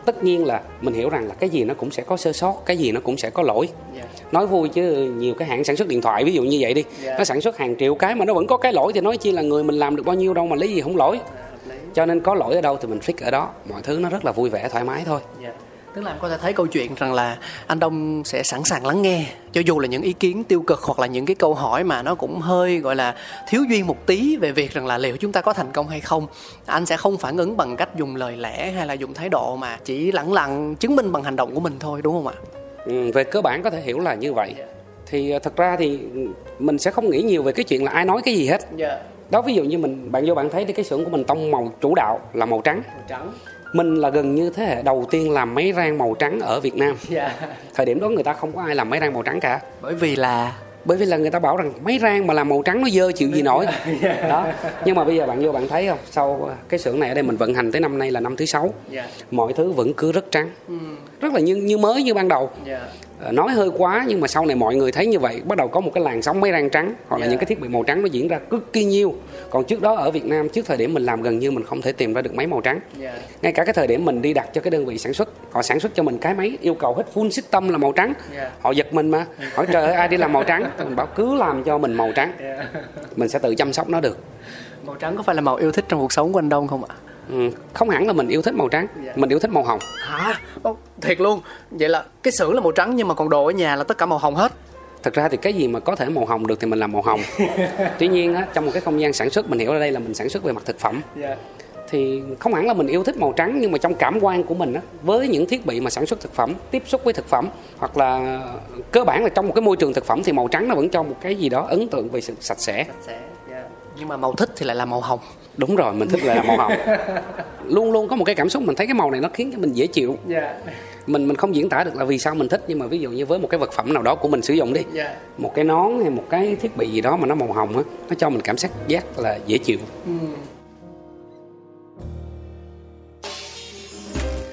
Tất nhiên là mình hiểu rằng là cái gì nó cũng sẽ có sơ sót, cái gì nó cũng sẽ có lỗi. Nói vui chứ nhiều cái hãng sản xuất điện thoại ví dụ như vậy đi, nó sản xuất hàng triệu cái mà nó vẫn có cái lỗi thì nói chi là người mình làm được bao nhiêu đâu mà lấy gì không lỗi. Cho nên có lỗi ở đâu thì mình fix ở đó, mọi thứ nó rất là vui vẻ thoải mái thôi. Tức là có thể thấy câu chuyện rằng là anh Đông sẽ sẵn sàng lắng nghe, cho dù là những ý kiến tiêu cực hoặc là những cái câu hỏi mà nó cũng hơi gọi là thiếu duyên một tí về việc rằng là liệu chúng ta có thành công hay không. Anh sẽ không phản ứng bằng cách dùng lời lẽ hay là dùng thái độ, mà chỉ lẳng lặng chứng minh bằng hành động của mình thôi, đúng không ạ? Về cơ bản có thể hiểu là như vậy. Thì thật ra thì mình sẽ không nghĩ nhiều về cái chuyện là ai nói cái gì hết. Đó, ví dụ như bạn thấy cái xưởng của mình tông màu chủ đạo là màu trắng. Mình là gần như thế hệ đầu tiên làm máy rang màu trắng ở Việt Nam. Thời điểm đó người ta không có ai làm máy rang màu trắng cả. Bởi vì là người ta bảo rằng máy rang mà làm màu trắng nó dơ chịu gì nổi. Đó. Nhưng mà bây giờ bạn thấy không? Sau cái xưởng này ở đây mình vận hành tới năm nay là năm thứ 6. Mọi thứ vẫn cứ rất trắng. Rất là như mới như ban đầu. Nói hơi quá nhưng mà sau này mọi người thấy như vậy, bắt đầu có một cái làn sóng máy rang trắng hoặc là những cái thiết bị màu trắng nó diễn ra cực kỳ nhiều. Còn trước đó ở Việt Nam, trước thời điểm mình làm gần như mình không thể tìm ra được máy màu trắng. Ngay cả cái thời điểm mình đi đặt cho cái đơn vị sản xuất, họ sản xuất cho mình cái máy yêu cầu hết full system là màu trắng. Họ giật mình mà hỏi trời ơi ai đi làm màu trắng. Mình bảo cứ làm cho mình màu trắng, mình sẽ tự chăm sóc nó được. Màu trắng có phải là màu yêu thích trong cuộc sống của anh Đông không ạ? Không hẳn là mình yêu thích màu trắng, mình yêu thích màu hồng. Hả? Thiệt luôn? Vậy là cái xưởng là màu trắng nhưng mà còn đồ ở nhà là tất cả màu hồng hết. Thật ra thì cái gì mà có thể màu hồng được thì mình làm màu hồng. Tuy nhiên á, trong một cái không gian sản xuất mình hiểu ở đây là mình sản xuất về mặt thực phẩm. Thì không hẳn là mình yêu thích màu trắng, nhưng mà trong cảm quan của mình á, với những thiết bị mà sản xuất thực phẩm, tiếp xúc với thực phẩm, hoặc là cơ bản là trong một cái môi trường thực phẩm thì màu trắng nó vẫn cho một cái gì đó ấn tượng về sự sạch sẽ. Nhưng mà màu thích thì lại là màu hồng. Đúng rồi, mình thích lại là màu hồng. Luôn luôn có một cái cảm xúc mình thấy cái màu này nó khiến cho mình dễ chịu. Mình không diễn tả được là vì sao mình thích, nhưng mà ví dụ như với một cái vật phẩm nào đó của mình sử dụng đi, một cái nón hay một cái thiết bị gì đó mà nó màu hồng á, nó cho mình cảm giác là dễ chịu.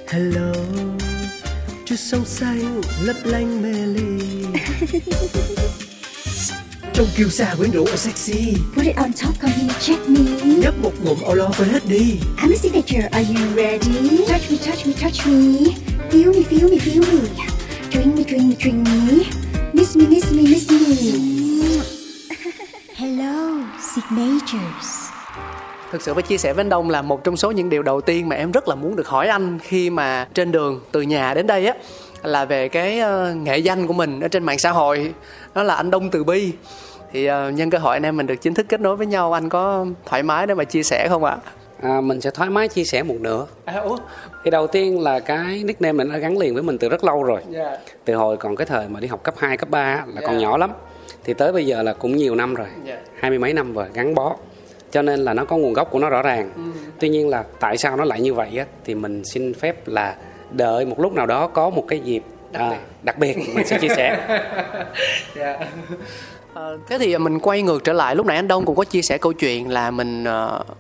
Hello, chút sông xanh lấp lánh mê ly. Trong kiêu sa quyến rũ và sexy. Put it on top, come here, check me. Nhấp một ngụm all over hết đi. I'm a signature, are you ready? Touch me, touch me, touch me. Feel me, feel me, feel me. Drink me, drink me, drink me. Miss me, miss me, miss me. Hello, signatures. Thực sự phải chia sẻ với anh Đông là một trong số những điều đầu tiên mà em rất là muốn được hỏi anh khi mà trên đường từ nhà đến đây á, là về cái nghệ danh của mình ở trên mạng xã hội, đó là anh Đông Từ Bi. Thì nhân cơ hội anh em mình được chính thức kết nối với nhau, anh có thoải mái để mà chia sẻ không ạ? Mình sẽ thoải mái chia sẻ một nửa. Thì đầu tiên là cái nickname này nó gắn liền với mình từ rất lâu rồi. Từ hồi còn cái thời mà đi học cấp 2, cấp 3 là còn nhỏ lắm. Thì tới bây giờ là cũng nhiều năm rồi, 20 mấy năm rồi, gắn bó. Cho nên là nó có nguồn gốc của nó rõ ràng. Tuy nhiên là tại sao nó lại như vậy á, thì mình xin phép là đợi một lúc nào đó có một cái dịp đặc biệt mình sẽ chia sẻ. Thế thì mình quay ngược trở lại, lúc nãy anh Đông cũng có chia sẻ câu chuyện là mình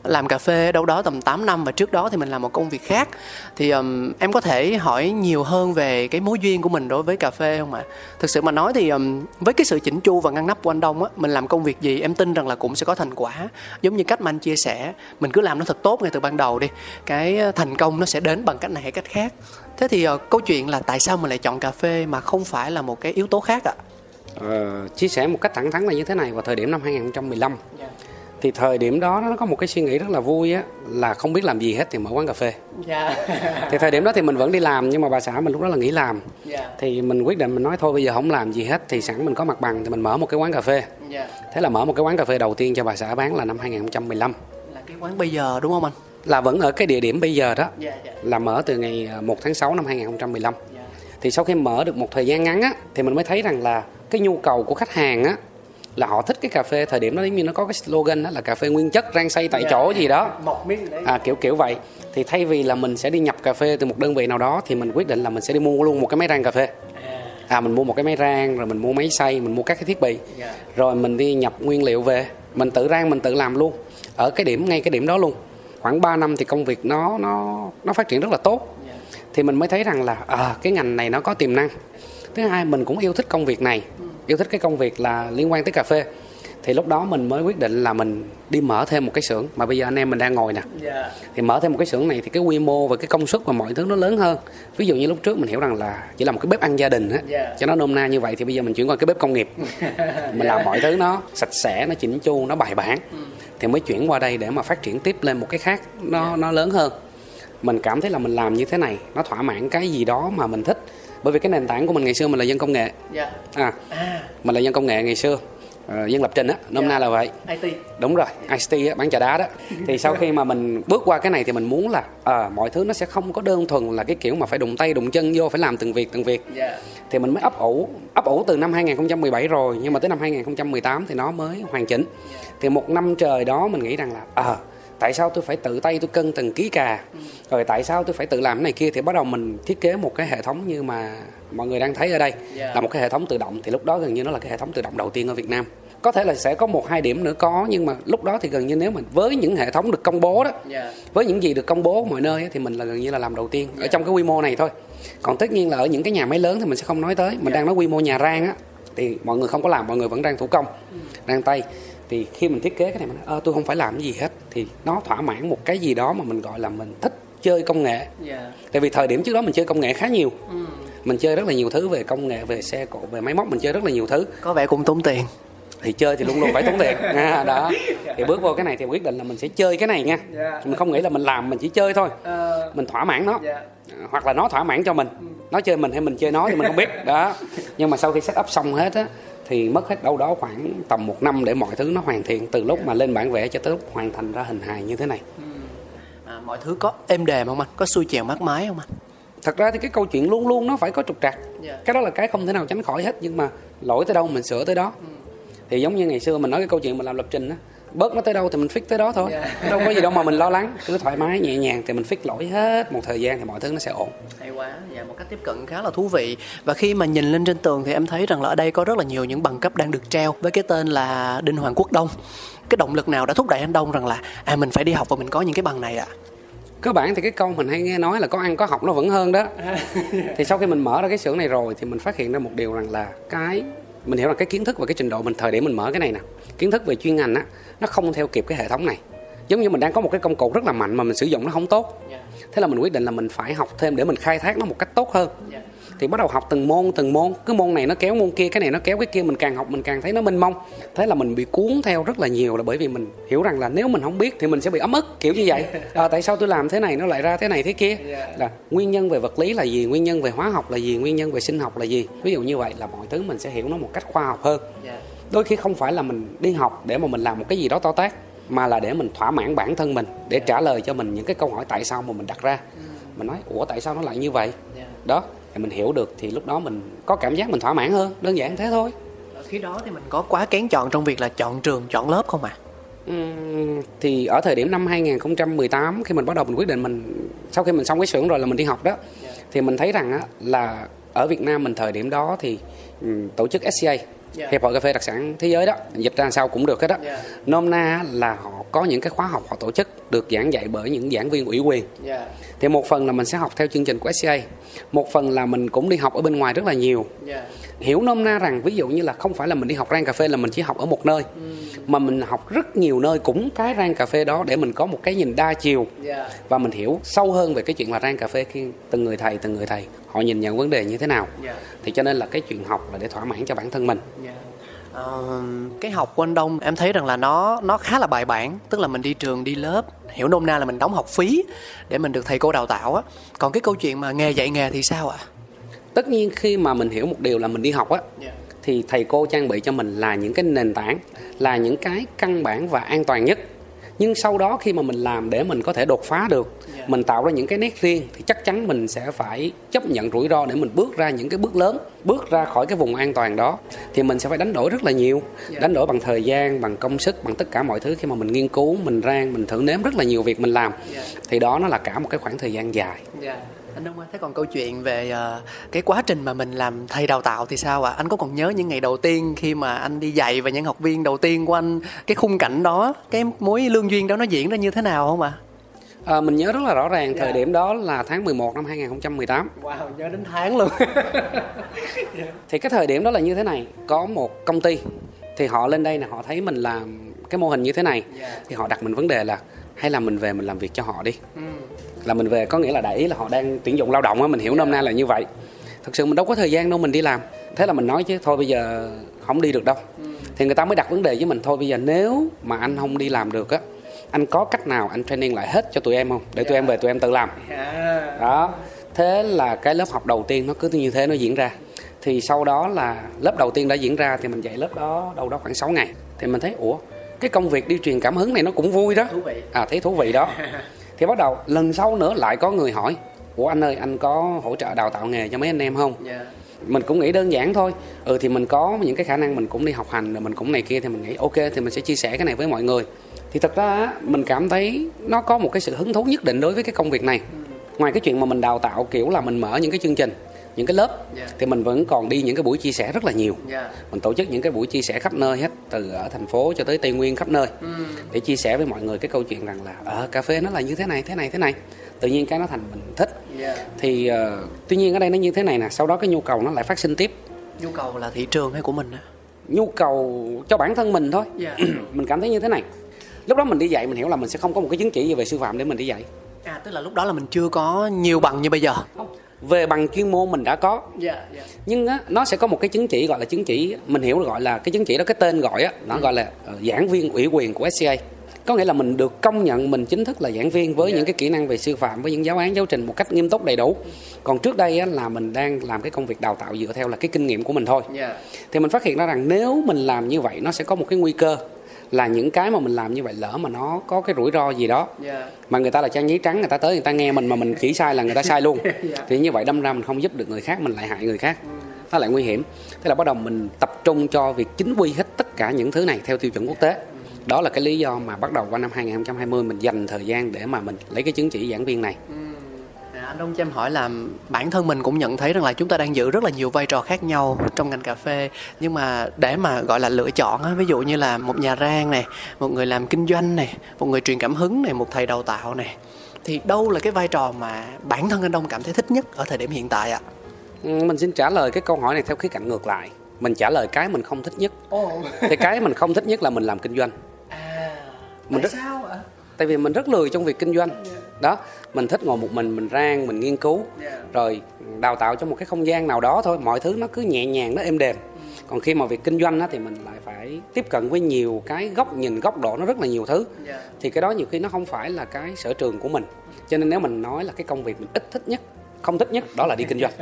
làm cà phê đâu đó tầm 8 năm và trước đó thì mình làm một công việc khác. Thì em có thể hỏi nhiều hơn về cái mối duyên của mình đối với cà phê không ạ? Thực sự mà nói thì với cái sự chỉnh chu và ngăn nắp của anh Đông á, mình làm công việc gì em tin rằng là cũng sẽ có thành quả. Giống như cách mà anh chia sẻ, mình cứ làm nó thật tốt ngay từ ban đầu đi, cái thành công nó sẽ đến bằng cách này hay cách khác. Thế thì câu chuyện là tại sao mình lại chọn cà phê mà không phải là một cái yếu tố khác ạ? Chia sẻ một cách thẳng thắn là như thế này. Vào thời điểm năm 2015 thì thời điểm đó nó có một cái suy nghĩ rất là vui á, là không biết làm gì hết thì mở quán cà phê. Thì thời điểm đó thì mình vẫn đi làm, nhưng mà bà xã mình lúc đó là nghỉ làm. Thì mình quyết định, mình nói thôi bây giờ không làm gì hết, thì sẵn mình có mặt bằng thì mình mở một cái quán cà phê. Thế là mở một cái quán cà phê đầu tiên cho bà xã bán là năm 2015. Là cái quán bây giờ đúng không anh? Là vẫn ở cái địa điểm bây giờ đó. Là mở từ ngày 1 tháng 6 năm 2015. Thì sau khi mở được một thời gian ngắn á, thì mình mới thấy rằng là cái nhu cầu của khách hàng á, là họ thích cái cà phê. Thời điểm đó giống như nó có cái slogan đó là cà phê nguyên chất, rang xay tại chỗ gì đó, kiểu vậy. Thì thay vì là mình sẽ đi nhập cà phê từ một đơn vị nào đó, thì mình quyết định là mình sẽ đi mua luôn một cái máy rang cà phê. Mình mua một cái máy rang, rồi mình mua máy xay, mình mua các cái thiết bị, rồi mình đi nhập nguyên liệu về, mình tự rang, mình tự làm luôn ở cái điểm, ngay cái điểm đó luôn. Khoảng 3 năm thì công việc nó phát triển rất là tốt. thì mình mới thấy rằng là cái ngành này nó có tiềm năng. Thứ hai, mình cũng yêu thích công việc này, yêu thích cái công việc là liên quan tới cà phê. Thì lúc đó mình mới quyết định là mình đi mở thêm một cái xưởng mà bây giờ anh em mình đang ngồi nè. Thì mở thêm một cái xưởng này thì cái quy mô và cái công suất và mọi thứ nó lớn hơn. Ví dụ như lúc trước mình hiểu rằng là chỉ là một cái bếp ăn gia đình á, cho nó nôm na như vậy, thì bây giờ mình chuyển qua cái bếp công nghiệp. Mình làm mọi thứ nó sạch sẽ, nó chỉnh chu, nó bài bản. Thì mới chuyển qua đây để mà phát triển tiếp lên một cái khác nó lớn hơn. Mình cảm thấy là mình làm như thế này nó thỏa mãn cái gì đó mà mình thích. Bởi vì cái nền tảng của mình ngày xưa mình là dân công nghệ. Mình là dân công nghệ ngày xưa, dân lập trình á, nôm na là vậy. IT. Đúng rồi, IT á, bán trà đá đó. Thì sau khi mà mình bước qua cái này thì mình muốn là mọi thứ nó sẽ không có đơn thuần là cái kiểu mà phải đụng tay đụng chân vô, phải làm từng việc. Thì mình mới ấp ủ từ năm 2017 rồi, nhưng mà tới năm 2018 thì nó mới hoàn chỉnh. Thì một năm trời đó mình nghĩ rằng là tại sao tôi phải tự tay tôi cân từng ký cà, rồi tại sao tôi phải tự làm cái này kia. Thì bắt đầu mình thiết kế một cái hệ thống như mà mọi người đang thấy ở đây, là một cái hệ thống tự động. Thì lúc đó gần như nó là cái hệ thống tự động đầu tiên ở Việt Nam. Có thể là sẽ có 1-2 điểm nữa có, nhưng mà lúc đó thì gần như nếu mình với những hệ thống được công bố đó, với những gì được công bố mọi nơi thì mình là gần như là làm đầu tiên ở trong cái quy mô này thôi. Còn tất nhiên là ở những cái nhà máy lớn thì mình sẽ không nói tới, mình đang nói quy mô nhà rang á thì mọi người không có làm, mọi người vẫn rang thủ công, rang tay. Thì khi mình thiết kế cái này mình nói, tôi không phải làm cái gì hết, thì nó thỏa mãn một cái gì đó mà mình gọi là mình thích chơi công nghệ. Tại vì thời điểm trước đó mình chơi công nghệ khá nhiều, mình chơi rất là nhiều thứ về công nghệ, về xe cộ, về máy móc, mình chơi rất là nhiều thứ. Có vẻ cũng tốn tiền. Thì chơi thì luôn phải tốn tiền đó. Thì bước vô cái này thì quyết định là mình sẽ chơi cái này nha. Mình không nghĩ là mình làm, mình chỉ chơi thôi. Mình thỏa mãn nó, hoặc là nó thỏa mãn cho mình. Nó chơi mình hay mình chơi nó thì mình không biết đó. Nhưng mà sau khi set up xong hết á thì mất hết đâu đó khoảng tầm 1 năm để mọi thứ nó hoàn thiện, từ lúc mà lên bản vẽ cho tới lúc hoàn thành ra hình hài như thế này. Mọi thứ có êm đềm không anh? Có xuôi chèo mát mái không anh? Thật ra thì cái câu chuyện luôn luôn nó phải có trục trặc. Cái đó là cái không thể nào tránh khỏi hết, nhưng mà lỗi tới đâu mình sửa tới đó. Thì giống như ngày xưa mình nói cái câu chuyện mình làm lập trình á, bớt nó tới đâu thì mình fix tới đó thôi. Đâu có gì đâu mà mình lo lắng, cứ thoải mái nhẹ nhàng thì mình fix lỗi hết một thời gian thì mọi thứ nó sẽ ổn. Hay quá, một cách tiếp cận khá là thú vị. Và khi mà nhìn lên trên tường thì em thấy rằng là ở đây có rất là nhiều những bằng cấp đang được treo với cái tên là Đinh Hoàng Quốc Đông. Cái động lực nào đã thúc đẩy anh Đông rằng là mình phải đi học và mình có những cái bằng này ạ? Cơ bản thì cái câu mình hay nghe nói là có ăn có học nó vẫn hơn đó. Thì sau khi mình mở ra cái xưởng này rồi thì mình phát hiện ra một điều rằng là mình hiểu là cái kiến thức và cái trình độ mình thời điểm mình mở cái này nè, kiến thức về chuyên ngành á, nó không theo kịp cái hệ thống này. Giống như mình đang có một cái công cụ rất là mạnh mà mình sử dụng nó không tốt. Thế là mình quyết định là mình phải học thêm để mình khai thác nó một cách tốt hơn. Thì bắt đầu học từng môn, cứ môn này nó kéo môn kia, cái này nó kéo cái kia, mình càng học mình càng thấy nó mênh mông. Thế là mình bị cuốn theo rất là nhiều, là bởi vì mình hiểu rằng là nếu mình không biết thì mình sẽ bị ấm ức kiểu như vậy. Tại sao tôi làm thế này nó lại ra thế này thế kia, là nguyên nhân về vật lý là gì, nguyên nhân về hóa học là gì, nguyên nhân về sinh học là gì. Ví dụ như vậy là mọi thứ mình sẽ hiểu nó một cách khoa học hơn. Đôi khi không phải là mình đi học để mà mình làm một cái gì đó to tát, mà là để mình thỏa mãn bản thân mình, để trả lời cho mình những cái câu hỏi tại sao mà mình đặt ra. Mình nói tại sao nó lại như vậy đó, mình hiểu được thì lúc đó mình có cảm giác mình thỏa mãn hơn, đơn giản thế thôi. Ở khi đó thì mình có quá kén chọn trong việc là chọn trường, chọn lớp không ạ? Thì ở thời điểm năm 2018 khi mình bắt đầu mình quyết định mình, sau khi mình xong cái xưởng rồi là mình đi học đó, thì mình thấy rằng là ở Việt Nam mình thời điểm đó thì tổ chức SCA, Hiệp hội Cà phê Đặc sản Thế giới đó, dịch ra sao cũng được hết đó. Nôm na là họ có những cái khóa học họ tổ chức được giảng dạy bởi những giảng viên ủy quyền. Thì một phần là mình sẽ học theo chương trình của SCA, một phần là mình cũng đi học ở bên ngoài rất là nhiều. Hiểu nôm na rằng ví dụ như là không phải là mình đi học rang cà phê là mình chỉ học ở một nơi, mà mình học rất nhiều nơi cũng cái rang cà phê đó, để mình có một cái nhìn đa chiều. Và mình hiểu sâu hơn về cái chuyện là rang cà phê khi từng người thầy họ nhìn nhận vấn đề như thế nào. Thì cho nên là cái chuyện học là để thỏa mãn cho bản thân mình. Cái học của anh Đông em thấy rằng là nó khá là bài bản, tức là mình đi trường đi lớp, hiểu nôm na là mình đóng học phí để mình được thầy cô đào tạo á. Còn cái câu chuyện mà nghề dạy nghề thì sao ạ? Tất nhiên khi mà mình hiểu một điều là mình đi học á, thì thầy cô trang bị cho mình là những cái nền tảng, là những cái căn bản và an toàn nhất. Nhưng sau đó khi mà mình làm để mình có thể đột phá được, mình tạo ra những cái nét riêng, thì chắc chắn mình sẽ phải chấp nhận rủi ro để mình bước ra những cái bước lớn, bước ra khỏi cái vùng an toàn đó. Thì mình sẽ phải đánh đổi rất là nhiều, đánh đổi bằng thời gian, bằng công sức, bằng tất cả mọi thứ. Khi mà mình nghiên cứu, mình rang, mình thử nếm rất là nhiều việc mình làm, thì đó nó là cả một cái khoảng thời gian dài. Anh Đông ơi, thế còn câu chuyện về cái quá trình mà mình làm thầy đào tạo thì sao ạ? Anh có còn nhớ những ngày đầu tiên khi mà anh đi dạy và những học viên đầu tiên của anh, cái khung cảnh đó, cái mối lương duyên đó nó diễn ra như thế nào không ạ? Mình nhớ rất là rõ ràng, thời điểm đó là tháng 11 năm 2018. Wow, nhớ đến tháng luôn. Thì cái thời điểm đó là như thế này, có một công ty thì họ lên đây là họ thấy mình làm cái mô hình như thế này, thì họ đặt mình vấn đề là hay là mình về mình làm việc cho họ đi. Là mình về có nghĩa là đại ý là họ đang tuyển dụng lao động á, mình hiểu nôm na là như vậy. Thực sự mình đâu có thời gian đâu mình đi làm. Thế là mình nói chứ thôi bây giờ không đi được đâu. Thì người ta mới đặt vấn đề với mình, thôi bây giờ nếu mà anh không đi làm được á, anh có cách nào anh training lại hết cho tụi em không? Để tụi em về tụi em tự làm. Đó. Thế là cái lớp học đầu tiên nó cứ như thế nó diễn ra. Thì sau đó là lớp đầu tiên đã diễn ra thì mình dạy lớp đó đâu đó khoảng 6 ngày. Thì mình thấy ủa, cái công việc đi truyền cảm hứng này nó cũng vui đó. Thấy thú vị đó. Thì bắt đầu lần sau nữa lại có người hỏi, ủa anh ơi, anh có hỗ trợ đào tạo nghề cho mấy anh em không? Mình cũng nghĩ đơn giản thôi, thì mình có những cái khả năng mình cũng đi học hành rồi mình cũng này kia, thì mình nghĩ ok thì mình sẽ chia sẻ cái này với mọi người. Thì thật ra mình cảm thấy nó có một cái sự hứng thú nhất định đối với cái công việc này. Ngoài cái chuyện mà mình đào tạo kiểu là mình mở những cái chương trình, những cái lớp, thì mình vẫn còn đi những cái buổi chia sẻ rất là nhiều. Mình tổ chức những cái buổi chia sẻ khắp nơi hết, từ ở thành phố cho tới Tây Nguyên khắp nơi, để chia sẻ với mọi người cái câu chuyện rằng là cà phê nó là như thế này, thế này, thế này. Tự nhiên cái nó thành mình thích. Thì tuy nhiên ở đây nó như thế này nè, sau đó cái nhu cầu nó lại phát sinh tiếp. Nhu cầu là thị trường hay của mình? Nhu cầu cho bản thân mình thôi. Mình cảm thấy như thế này. Lúc đó mình đi dạy mình hiểu là mình sẽ không có một cái chứng chỉ gì về sư phạm để mình đi dạy. Tức là lúc đó là mình chưa có nhiều bằng như bây giờ. Không. Về bằng chuyên môn mình đã có. Nhưng á, nó sẽ có một cái chứng chỉ gọi là chứng chỉ, mình hiểu gọi là cái chứng chỉ đó, cái tên gọi á, nó gọi là giảng viên ủy quyền của SCA. Có nghĩa là mình được công nhận mình chính thức là giảng viên với những cái kỹ năng về sư phạm, với những giáo án, giáo trình một cách nghiêm túc đầy đủ. Còn trước đây á, là mình đang làm cái công việc đào tạo dựa theo là cái kinh nghiệm của mình thôi. Thì mình phát hiện ra rằng nếu mình làm như vậy nó sẽ có một cái nguy cơ là những cái mà mình làm như vậy lỡ mà nó có cái rủi ro gì đó mà người ta là trang giấy trắng, người ta tới người ta nghe mình mà mình chỉ sai là người ta sai luôn. Thì như vậy đâm ra mình không giúp được người khác, mình lại hại người khác, nó lại nguy hiểm. Thế là bắt đầu mình tập trung cho việc chính quy hết tất cả những thứ này theo tiêu chuẩn quốc tế. Đó là cái lý do mà bắt đầu qua năm 2020 mình dành thời gian để mà mình lấy cái chứng chỉ giảng viên này. Anh Đông cho em hỏi là bản thân mình cũng nhận thấy rằng là chúng ta đang giữ rất là nhiều vai trò khác nhau trong ngành cà phê, nhưng mà để mà gọi là lựa chọn á, ví dụ như là một nhà rang này, một người làm kinh doanh này, một người truyền cảm hứng này, một thầy đào tạo này, thì đâu là cái vai trò mà bản thân anh Đông cảm thấy thích nhất ở thời điểm hiện tại ạ? Mình xin trả lời cái câu hỏi này theo khía cạnh ngược lại. Mình trả lời cái mình không thích nhất. Thì cái mình không thích nhất là mình làm kinh doanh. Sao ạ? Tại vì mình rất lười trong việc kinh doanh. Đó, mình thích ngồi một mình rang, mình nghiên cứu, rồi đào tạo cho một cái không gian nào đó thôi. Mọi thứ nó cứ nhẹ nhàng, nó êm đềm. Còn khi mà việc kinh doanh á, thì mình lại phải tiếp cận với nhiều cái góc nhìn, góc độ, nó rất là nhiều thứ. Thì cái đó nhiều khi nó không phải là cái sở trường của mình. Cho nên nếu mình nói là cái công việc mình ít thích nhất, không thích nhất, đó là đi kinh doanh.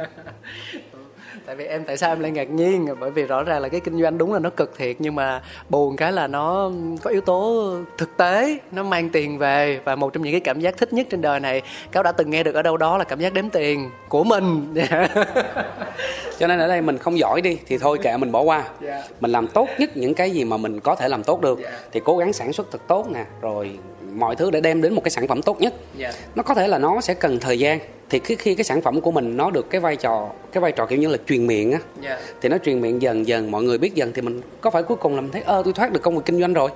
Tại vì em, tại sao em lại ngạc nhiên? Bởi vì rõ ràng là cái kinh doanh đúng là nó cực thiệt, nhưng mà buồn cái là nó có yếu tố thực tế, nó mang tiền về. Và một trong những cái cảm giác thích nhất trên đời này, Cáo đã từng nghe được ở đâu đó, là cảm giác đếm tiền của mình. Cho nên ở đây mình không giỏi đi thì thôi kệ, mình bỏ qua. Mình làm tốt nhất những cái gì mà mình có thể làm tốt được, thì cố gắng sản xuất thật tốt nè, rồi mọi thứ để đem đến một cái sản phẩm tốt nhất. Nó có thể là nó sẽ cần thời gian. Thì khi cái sản phẩm của mình nó được cái vai trò kiểu như là truyền miệng á, thì nó truyền miệng dần dần, mọi người biết dần, thì mình có phải cuối cùng là mình thấy tôi thoát được công việc kinh doanh rồi,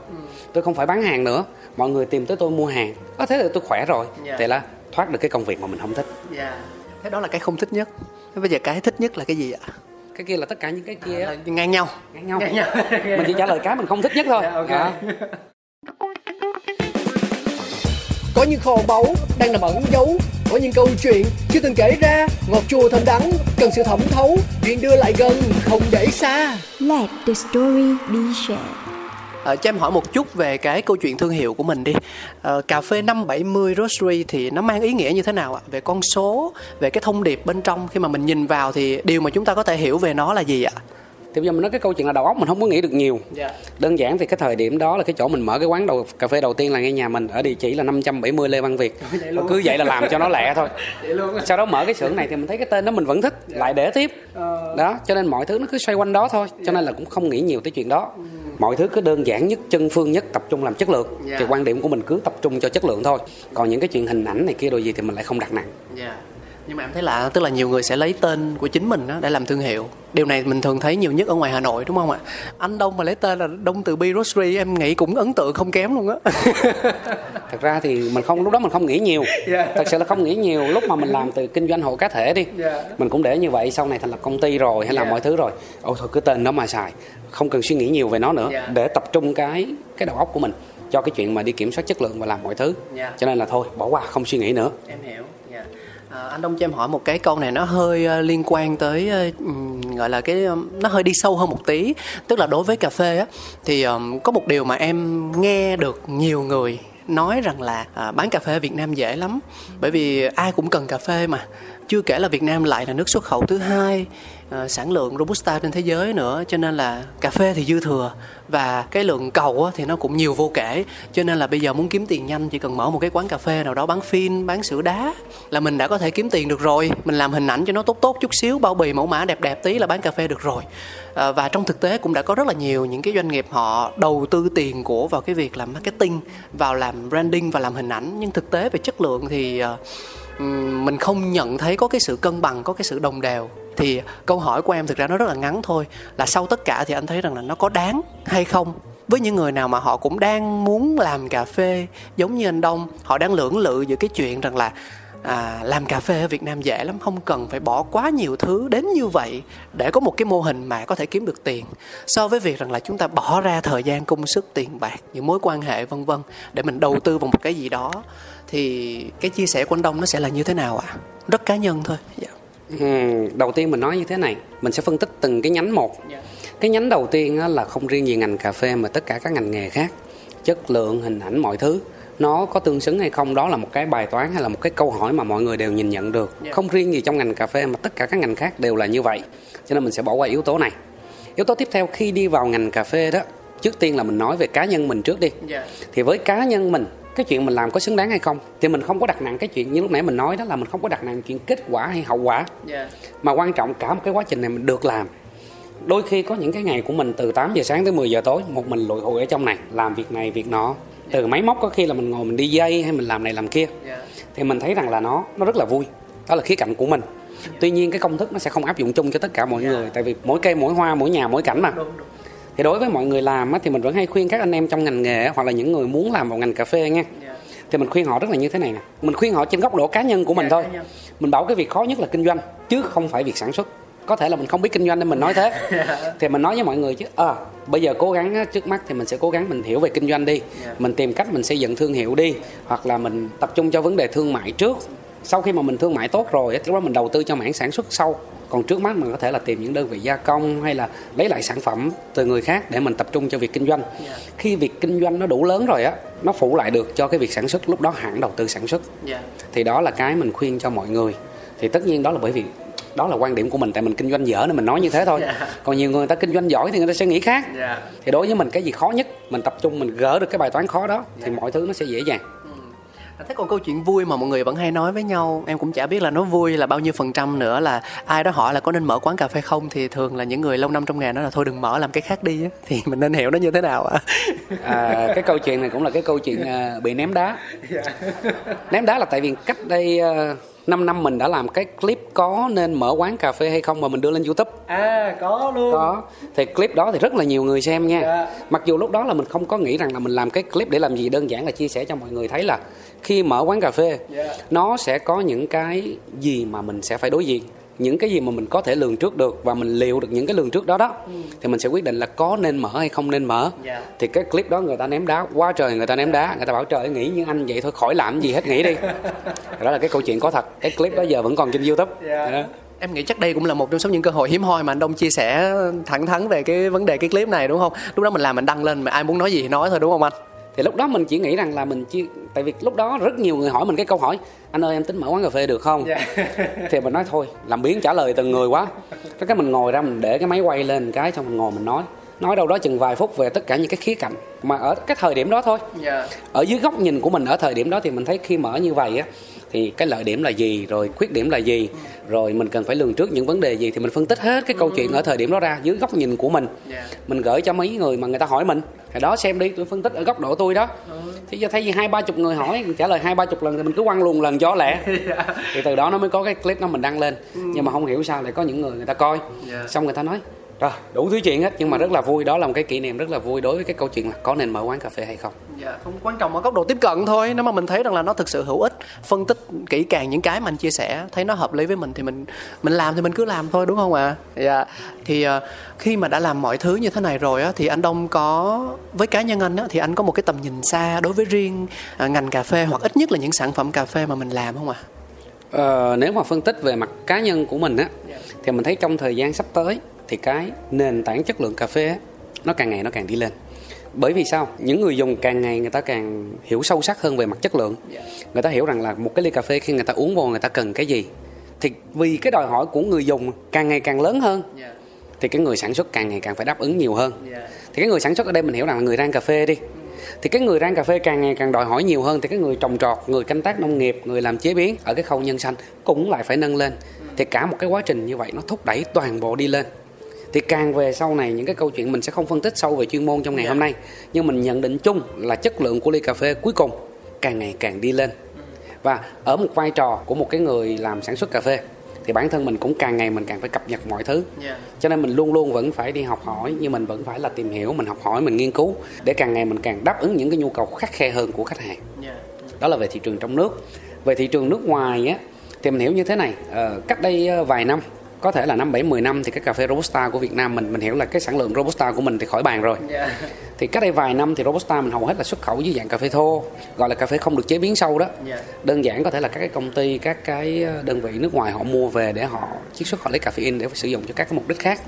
tôi không phải bán hàng nữa, mọi người tìm tới tôi mua hàng, thế là tôi khỏe rồi. Thì là thoát được cái công việc mà mình không thích. Thế đó là cái không thích nhất. Thế bây giờ cái thích nhất là cái gì ạ? Cái kia là tất cả những cái kia là ngang nhau. Mình chỉ trả lời cái mình không thích nhất thôi. Có những kho báu đang nằm ẩn giấu, có những câu chuyện chưa từng kể ra, ngọt chua thơm đắng, cần sự thẩm thấu, chuyện đưa lại gần, không để xa. Let the story be shared. Cho em hỏi một chút về cái câu chuyện thương hiệu của mình đi. Cà phê 570 Roastery thì nó mang ý nghĩa như thế nào ạ? Về con số, về cái thông điệp bên trong, khi mà mình nhìn vào thì điều mà chúng ta có thể hiểu về nó là gì ạ? Thì bây giờ mình nói cái câu chuyện là đầu óc mình không có nghĩ được nhiều. Đơn giản thì cái thời điểm đó là cái chỗ mình mở cái quán cà phê đầu tiên là ngay nhà mình, ở địa chỉ là 570 Lê Văn Việt. Cứ vậy là làm cho nó lẹ thôi. Sau đó mở cái xưởng này thì mình thấy cái tên đó mình vẫn thích, lại để tiếp. Đó, cho nên mọi thứ nó cứ xoay quanh đó thôi. Cho nên là cũng không nghĩ nhiều tới chuyện đó. Mọi thứ cứ đơn giản nhất, chân phương nhất, tập trung làm chất lượng. Thì quan điểm của mình cứ tập trung cho chất lượng thôi. Còn những cái chuyện hình ảnh này kia đồ gì thì mình lại không đặt nặng. Nhưng mà em thấy lạ, tức là nhiều người sẽ lấy tên của chính mình đó để làm thương hiệu. Điều này mình thường thấy nhiều nhất ở ngoài Hà Nội đúng không ạ? Anh Đông mà lấy tên là Đông Từ Bi Roastery em nghĩ cũng ấn tượng không kém luôn á. Thật ra thì mình không, lúc đó mình không nghĩ nhiều. Thật sự là không nghĩ nhiều. Lúc mà mình làm từ kinh doanh hộ cá thể đi, mình cũng để như vậy, sau này thành lập công ty rồi hay làm mọi thứ rồi, ôi thôi cứ tên đó mà xài, không cần suy nghĩ nhiều về nó nữa, để tập trung cái đầu óc của mình cho cái chuyện mà đi kiểm soát chất lượng và làm mọi thứ. Cho nên là thôi bỏ qua, không suy nghĩ nữa. Em hiểu. Anh Đông cho em hỏi một cái câu này nó hơi liên quan tới gọi là cái nó hơi đi sâu hơn một tí, tức là đối với cà phê á thì có một điều mà em nghe được nhiều người nói rằng là bán cà phê ở Việt Nam dễ lắm, bởi vì ai cũng cần cà phê mà, chưa kể là Việt Nam lại là nước xuất khẩu thứ hai sản lượng Robusta trên thế giới nữa, cho nên là cà phê thì dư thừa và cái lượng cầu thì nó cũng nhiều vô kể, cho nên là bây giờ muốn kiếm tiền nhanh chỉ cần mở một cái quán cà phê nào đó bán phin, bán sữa đá là mình đã có thể kiếm tiền được rồi, mình làm hình ảnh cho nó tốt chút xíu, bao bì mẫu mã đẹp tí là bán cà phê được rồi. Và trong thực tế cũng đã có rất là nhiều những cái doanh nghiệp họ đầu tư tiền của vào cái việc làm marketing, vào làm branding và làm hình ảnh, nhưng thực tế về chất lượng thì mình không nhận thấy có cái sự cân bằng, có cái sự đồng đều. Thì câu hỏi của em thực ra nó rất là ngắn thôi, là sau tất cả thì anh thấy rằng là nó có đáng hay không? Với những người nào mà họ cũng đang muốn làm cà phê giống như anh Đông, họ đang lưỡng lự giữa cái chuyện rằng là làm cà phê ở Việt Nam dễ lắm, không cần phải bỏ quá nhiều thứ đến như vậy để có một cái mô hình mà có thể kiếm được tiền, so với việc rằng là chúng ta bỏ ra thời gian, công sức, tiền bạc, những mối quan hệ vân vân để mình đầu tư vào một cái gì đó. Thì cái chia sẻ của anh Đông nó sẽ là như thế nào ạ? Rất cá nhân thôi. Đầu tiên mình nói như thế này, mình sẽ phân tích từng cái nhánh một. Cái nhánh đầu tiên là không riêng gì ngành cà phê mà tất cả các ngành nghề khác, chất lượng, hình ảnh, mọi thứ nó có tương xứng hay không, đó là một cái bài toán hay là một cái câu hỏi mà mọi người đều nhìn nhận được. Không riêng gì trong ngành cà phê mà tất cả các ngành khác đều là như vậy, cho nên mình sẽ bỏ qua yếu tố này. Yếu tố tiếp theo khi đi vào ngành cà phê đó, trước tiên là mình nói về cá nhân mình trước đi. Thì với cá nhân mình, cái chuyện mình làm có xứng đáng hay không thì mình không có đặt nặng cái chuyện như lúc nãy mình nói đó, là mình không có đặt nặng chuyện kết quả hay hậu quả, mà quan trọng cả một cái quá trình này mình được làm. Đôi khi có những cái ngày của mình từ 8 giờ sáng tới 10 giờ tối một mình lụi hụi ở trong này, làm việc này việc nọ, từ máy móc có khi là mình ngồi mình đi dây hay mình làm này làm kia, thì mình thấy rằng là nó rất là vui, đó là khía cạnh của mình. Tuy nhiên cái công thức nó sẽ không áp dụng chung cho tất cả mọi người, tại vì mỗi cây mỗi hoa mỗi nhà mỗi cảnh mà. Thì đối với mọi người làm thì mình vẫn hay khuyên các anh em trong ngành nghề hoặc là những người muốn làm vào ngành cà phê nha, thì mình khuyên họ rất là như thế này nè, mình khuyên họ trên góc độ cá nhân của mình thôi. Mình bảo cái việc khó nhất là kinh doanh chứ không phải việc sản xuất. Có thể là mình không biết kinh doanh nên mình nói thế. Thì mình nói với mọi người chứ bây giờ cố gắng trước mắt thì mình sẽ cố gắng mình hiểu về kinh doanh đi, mình tìm cách mình xây dựng thương hiệu đi, hoặc là mình tập trung cho vấn đề thương mại trước. Sau khi mà mình thương mại tốt rồi thì đó mình đầu tư cho mảng sản xuất sau. Còn trước mắt mình có thể là tìm những đơn vị gia công hay là lấy lại sản phẩm từ người khác để mình tập trung cho việc kinh doanh. Khi việc kinh doanh nó đủ lớn rồi á, nó phụ lại được cho cái việc sản xuất, lúc đó hãng đầu tư sản xuất. Thì đó là cái mình khuyên cho mọi người. Thì tất nhiên đó là bởi vì đó là quan điểm của mình, tại mình kinh doanh dở nên mình nói như thế thôi. Còn nhiều người ta kinh doanh giỏi thì người ta sẽ nghĩ khác. Thì đối với mình cái gì khó nhất, mình tập trung mình gỡ được cái bài toán khó đó thì mọi thứ nó sẽ dễ dàng. Thế còn câu chuyện vui mà mọi người vẫn hay nói với nhau, em cũng chả biết là nó vui là bao nhiêu phần trăm nữa, là ai đó hỏi là có nên mở quán cà phê không thì thường là những người lâu năm trong nghề nói là thôi đừng mở, làm cái khác đi. Thì mình nên hiểu nó như thế nào ạ? Cái câu chuyện này cũng là cái câu chuyện bị ném đá. Ném đá là tại vì cách đây 5 năm mình đã làm cái clip có nên mở quán cà phê hay không mà mình đưa lên YouTube. Có luôn. Có. Thì clip đó thì rất là nhiều người xem nha. Mặc dù lúc đó là mình không có nghĩ rằng là mình làm cái clip để làm gì, đơn giản là chia sẻ cho mọi người thấy là khi mở quán cà phê nó sẽ có những cái gì mà mình sẽ phải đối diện, những cái gì mà mình có thể lường trước được và mình liệu được những cái lường trước đó đó thì mình sẽ quyết định là có nên mở hay không nên mở. Thì cái clip đó người ta ném đá quá trời, người ta ném đá, người ta bảo trời nghĩ như anh vậy thôi khỏi làm gì hết, nghĩ đi. Đó là cái câu chuyện có thật, cái clip đó giờ vẫn còn trên YouTube. Em nghĩ chắc đây cũng là một trong số những cơ hội hiếm hoi mà anh Đông chia sẻ thẳng thắn về cái vấn đề cái clip này đúng không? Lúc đó mình làm mình đăng lên mà ai muốn nói gì thì nói thôi đúng không anh? Thì lúc đó mình chỉ nghĩ rằng là tại vì lúc đó rất nhiều người hỏi mình cái câu hỏi anh ơi em tính mở quán cà phê được không? Thì mình nói thôi làm biếng trả lời từng người quá, cái mình ngồi ra mình để cái máy quay lên cái xong mình ngồi mình nói đâu đó chừng vài phút về tất cả những cái khía cạnh mà ở cái thời điểm đó thôi. Ở dưới góc nhìn của mình ở thời điểm đó thì mình thấy khi mở như vậy á thì cái lợi điểm là gì, rồi khuyết điểm là gì, rồi mình cần phải lường trước những vấn đề gì, thì mình phân tích hết cái câu chuyện ở thời điểm đó ra dưới góc nhìn của mình. Mình gửi cho mấy người mà người ta hỏi mình, hồi đó xem đi, tôi phân tích ở góc độ tôi đó. Thì giờ thay vì 20-30 người hỏi, mình trả lời 20-30 lần thì mình cứ quăng luôn lần cho lẹ. Thì từ đó nó mới có cái clip nó mình đăng lên. Nhưng mà không hiểu sao lại có những người ta coi, xong người ta nói rồi đủ thứ chuyện hết, nhưng mà rất là vui. Đó là một cái kỷ niệm rất là vui đối với cái câu chuyện là có nên mở quán cà phê hay không. Dạ, không, quan trọng ở góc độ tiếp cận thôi. Nếu mà mình thấy rằng là nó thực sự hữu ích, phân tích kỹ càng những cái mà anh chia sẻ, thấy nó hợp lý với mình thì mình làm thì mình cứ làm thôi, đúng không ạ? Dạ. Thì khi mà đã làm mọi thứ như thế này rồi á, thì anh Đông có, với cá nhân anh á, thì anh có một cái tầm nhìn xa đối với riêng ngành cà phê, hoặc ít nhất là những sản phẩm cà phê mà mình làm không ạ? Nếu mà phân tích về mặt cá nhân của mình á, thì mình thấy trong thời gian sắp tới thì cái nền tảng chất lượng cà phê nó càng ngày nó càng đi lên. Bởi vì sao? Những người dùng càng ngày người ta càng hiểu sâu sắc hơn về mặt chất lượng. Người ta hiểu rằng là một cái ly cà phê khi người ta uống vô người ta cần cái gì. Thì vì cái đòi hỏi của người dùng càng ngày càng lớn hơn, thì cái người sản xuất càng ngày càng phải đáp ứng nhiều hơn. Thì cái người sản xuất ở đây mình hiểu rằng là người rang cà phê đi, thì cái người rang cà phê càng ngày càng đòi hỏi nhiều hơn, thì cái người trồng trọt, người canh tác nông nghiệp, người làm chế biến ở cái khâu nhân xanh cũng lại phải nâng lên. Thì cả một cái quá trình như vậy nó thúc đẩy toàn bộ đi lên. Thì càng về sau này, những cái câu chuyện mình sẽ không phân tích sâu về chuyên môn trong ngày hôm nay, nhưng mình nhận định chung là chất lượng của ly cà phê cuối cùng càng ngày càng đi lên. Và ở một vai trò của một cái người làm sản xuất cà phê thì bản thân mình cũng càng ngày mình càng phải cập nhật mọi thứ. Cho nên mình luôn luôn vẫn phải đi học hỏi, nhưng mình vẫn phải là tìm hiểu, mình học hỏi, mình nghiên cứu để càng ngày mình càng đáp ứng những cái nhu cầu khắt khe hơn của khách hàng. Đó là về thị trường trong nước. Về thị trường nước ngoài á, thì mình hiểu như thế này, cách đây vài năm, có thể là 5, 7, 10 năm thì cái cà phê Robusta của Việt Nam mình hiểu là cái sản lượng Robusta của mình thì khỏi bàn rồi. Thì cách đây vài năm thì Robusta mình hầu hết là xuất khẩu dưới dạng cà phê thô, gọi là cà phê không được chế biến sâu đó. Đơn giản có thể là các cái công ty, các cái đơn vị nước ngoài họ mua về để họ chiết xuất, họ lấy caffeine để sử dụng cho các cái mục đích khác.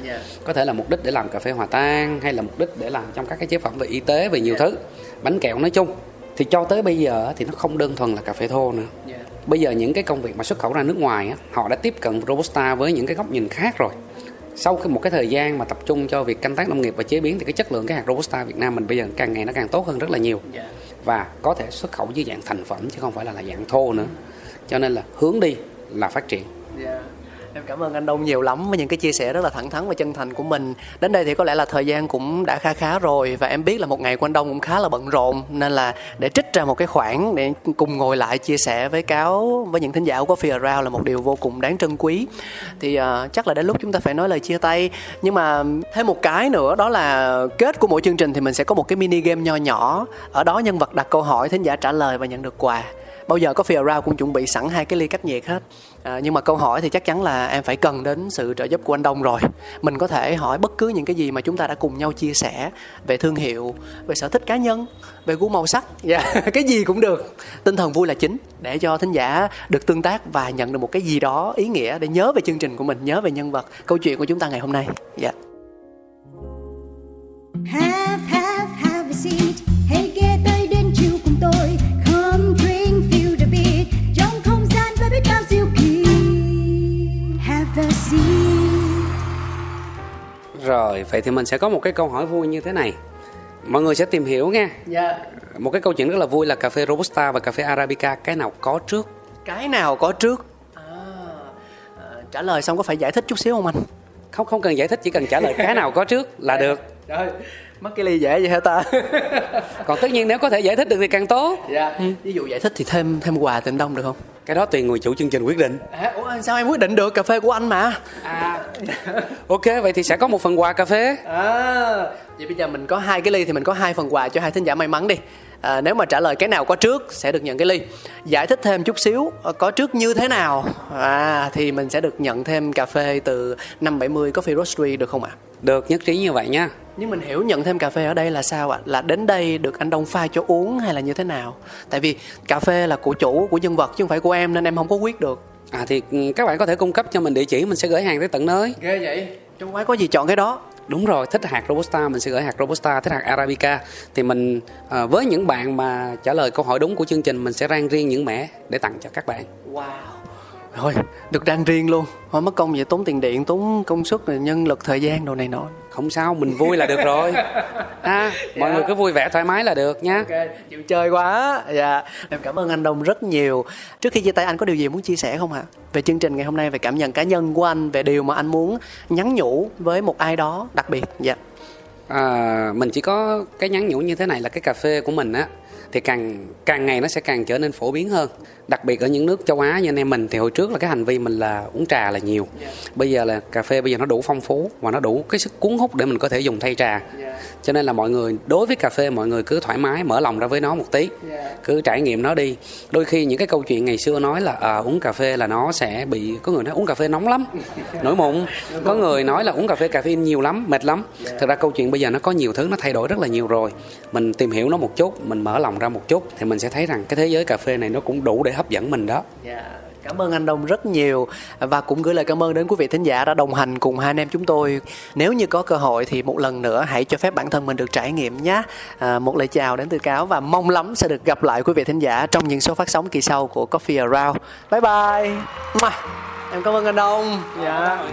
Có thể là mục đích để làm cà phê hòa tan, hay là mục đích để làm trong các cái chế phẩm về y tế, về nhiều thứ, bánh kẹo nói chung. Thì cho tới bây giờ thì nó không đơn thuần là cà phê thô nữa. Bây giờ những cái công việc mà xuất khẩu ra nước ngoài á, họ đã tiếp cận Robusta với những cái góc nhìn khác rồi. Sau khi một cái thời gian mà tập trung cho việc canh tác nông nghiệp và chế biến thì cái chất lượng cái hạt Robusta Việt Nam mình bây giờ càng ngày nó càng tốt hơn rất là nhiều. Và có thể xuất khẩu dưới dạng thành phẩm chứ không phải là dạng thô nữa. Cho nên là hướng đi là phát triển. Em cảm ơn anh Đông nhiều lắm với những cái chia sẻ rất là thẳng thắn và chân thành của mình. Đến đây thì có lẽ là thời gian cũng đã khá rồi, và em biết là một ngày của anh Đông cũng khá là bận rộn, nên là để trích ra một cái khoảng để cùng ngồi lại chia sẻ với Cáo, với những thính giả của Coffee Around là một điều vô cùng đáng trân quý. Thì chắc là đến lúc chúng ta phải nói lời chia tay. Nhưng mà thêm một cái nữa, đó là kết của mỗi chương trình thì mình sẽ có một cái mini game nho nhỏ. Ở đó nhân vật đặt câu hỏi, thính giả trả lời và nhận được quà. Bao giờ Coffee Around cũng chuẩn bị sẵn 2 cái ly cách nhiệt hết. Nhưng mà câu hỏi thì chắc chắn là em phải cần đến sự trợ giúp của anh Đông rồi. Mình có thể hỏi bất cứ những cái gì mà chúng ta đã cùng nhau chia sẻ về thương hiệu, về sở thích cá nhân, về gu màu sắc, cái gì cũng được. Tinh thần vui là chính, để cho thính giả được tương tác và nhận được một cái gì đó ý nghĩa để nhớ về chương trình của mình, nhớ về nhân vật, câu chuyện của chúng ta ngày hôm nay. Have a seat. Hãy ghé tới đến chiều cùng tôi. Come drink, feel the beat. Trong không gian với biết bao diệu kỳ. Have a seat. Rồi, vậy thì mình sẽ có một cái câu hỏi vui như thế này. Mọi người sẽ tìm hiểu nha. Một cái câu chuyện rất là vui là cà phê Robusta và cà phê Arabica, cái nào có trước? Cái nào có trước? Trả lời xong có phải giải thích chút xíu không anh? Không cần giải thích, chỉ cần trả lời cái nào có trước là được. Rồi, mất cái ly dễ vậy hả ta? Còn tất nhiên nếu có thể giải thích được thì càng tốt. Ví dụ giải thích thì thêm quà tình Đông được không? Cái đó tùy người chủ chương trình quyết định. Ủa sao em quyết định được, cà phê của anh mà. Ok, vậy thì sẽ có một phần quà cà phê. Vậy bây giờ mình có 2 cái ly thì mình có 2 phần quà cho 2 thính giả may mắn đi. Nếu mà trả lời cái nào có trước sẽ được nhận cái ly. Giải thích thêm chút xíu có trước như thế nào thì mình sẽ được nhận thêm cà phê từ 570 Coffee Roastery được không ạ? Được, nhất trí như vậy nha. Nhưng mình hiểu nhận thêm cà phê ở đây là sao ạ? Là đến đây được anh Đông pha cho uống hay là như thế nào? Tại vì cà phê là của chủ, của nhân vật chứ không phải của em, nên em không có quyết được. Thì các bạn có thể cung cấp cho mình địa chỉ, mình sẽ gửi hàng tới tận nơi. Ghê vậy, trong quán có gì chọn cái đó. Đúng rồi, thích hạt Robusta mình sẽ gửi hạt Robusta, thích hạt Arabica thì mình với những bạn mà trả lời câu hỏi đúng của chương trình mình sẽ rang riêng những mẻ để tặng cho các bạn. Wow. Rồi, được rang riêng luôn. Thôi mất công vậy, tốn tiền điện, tốn công suất, nhân lực, thời gian đồ này nọ. Không sao, mình vui là được rồi. Ha, mọi người cứ vui vẻ thoải mái là được nha. Ok, chịu chơi quá. Dạ, em cảm ơn anh Đông rất nhiều. Trước khi chia tay, anh có điều gì muốn chia sẻ không ạ? Về chương trình ngày hôm nay, về cảm nhận cá nhân của anh, về điều mà anh muốn nhắn nhủ với một ai đó đặc biệt. Dạ. À, mình chỉ có cái nhắn nhủ như thế này là cái cà phê của mình á thì càng ngày nó sẽ càng trở nên phổ biến hơn, đặc biệt ở những nước châu Á như anh em mình. Thì hồi trước là cái hành vi mình là uống trà là nhiều, bây giờ là cà phê, bây giờ nó đủ phong phú và nó đủ cái sức cuốn hút để mình có thể dùng thay trà. Cho nên là mọi người đối với cà phê, mọi người cứ thoải mái mở lòng ra với nó một tí, cứ trải nghiệm nó đi. Đôi khi những cái câu chuyện ngày xưa nói là uống cà phê là nó sẽ bị, có người nói uống cà phê nóng lắm nổi mụn, có người nói là uống cà phê caffeine nhiều lắm mệt lắm. Thật ra câu chuyện bây giờ nó có nhiều thứ, nó thay đổi rất là nhiều rồi. Mình tìm hiểu nó một chút, mình mở lòng ra một chút thì mình sẽ thấy rằng cái thế giới cà phê này nó cũng đủ để hấp dẫn mình đó. Cảm ơn anh Đông rất nhiều, và cũng gửi lời cảm ơn đến quý vị thính giả đã đồng hành cùng hai anh em chúng tôi. Nếu như có cơ hội thì một lần nữa hãy cho phép bản thân mình được trải nghiệm nhé. Một lời chào đến từ Cáo, và mong lắm sẽ được gặp lại quý vị thính giả trong những số phát sóng kỳ sau của Coffee Around. Bye bye. Em cảm ơn anh Đông. Dạ.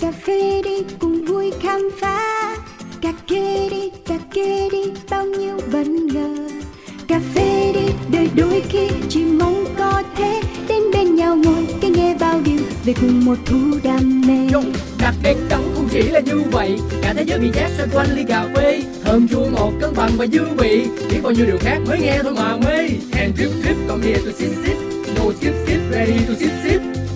Cà phê đi cùng vui khám phá. Cà phê đi bao nhiêu bất ngờ. Cà phê đi đời đôi khi chỉ mong có thế. Đến bên nhau ngồi cái nghe bao điều về cùng một thú đam mê. Đặc biệt cấm không chỉ là như vậy, cả thế giới bị giác xoay quanh ly cà phê. Thơm chua ngọt cân bằng và dư vị, chỉ bao nhiêu điều khác mới nghe thôi mà mê. And drip drip come here to sip sip, no skip skip ready to sip sip.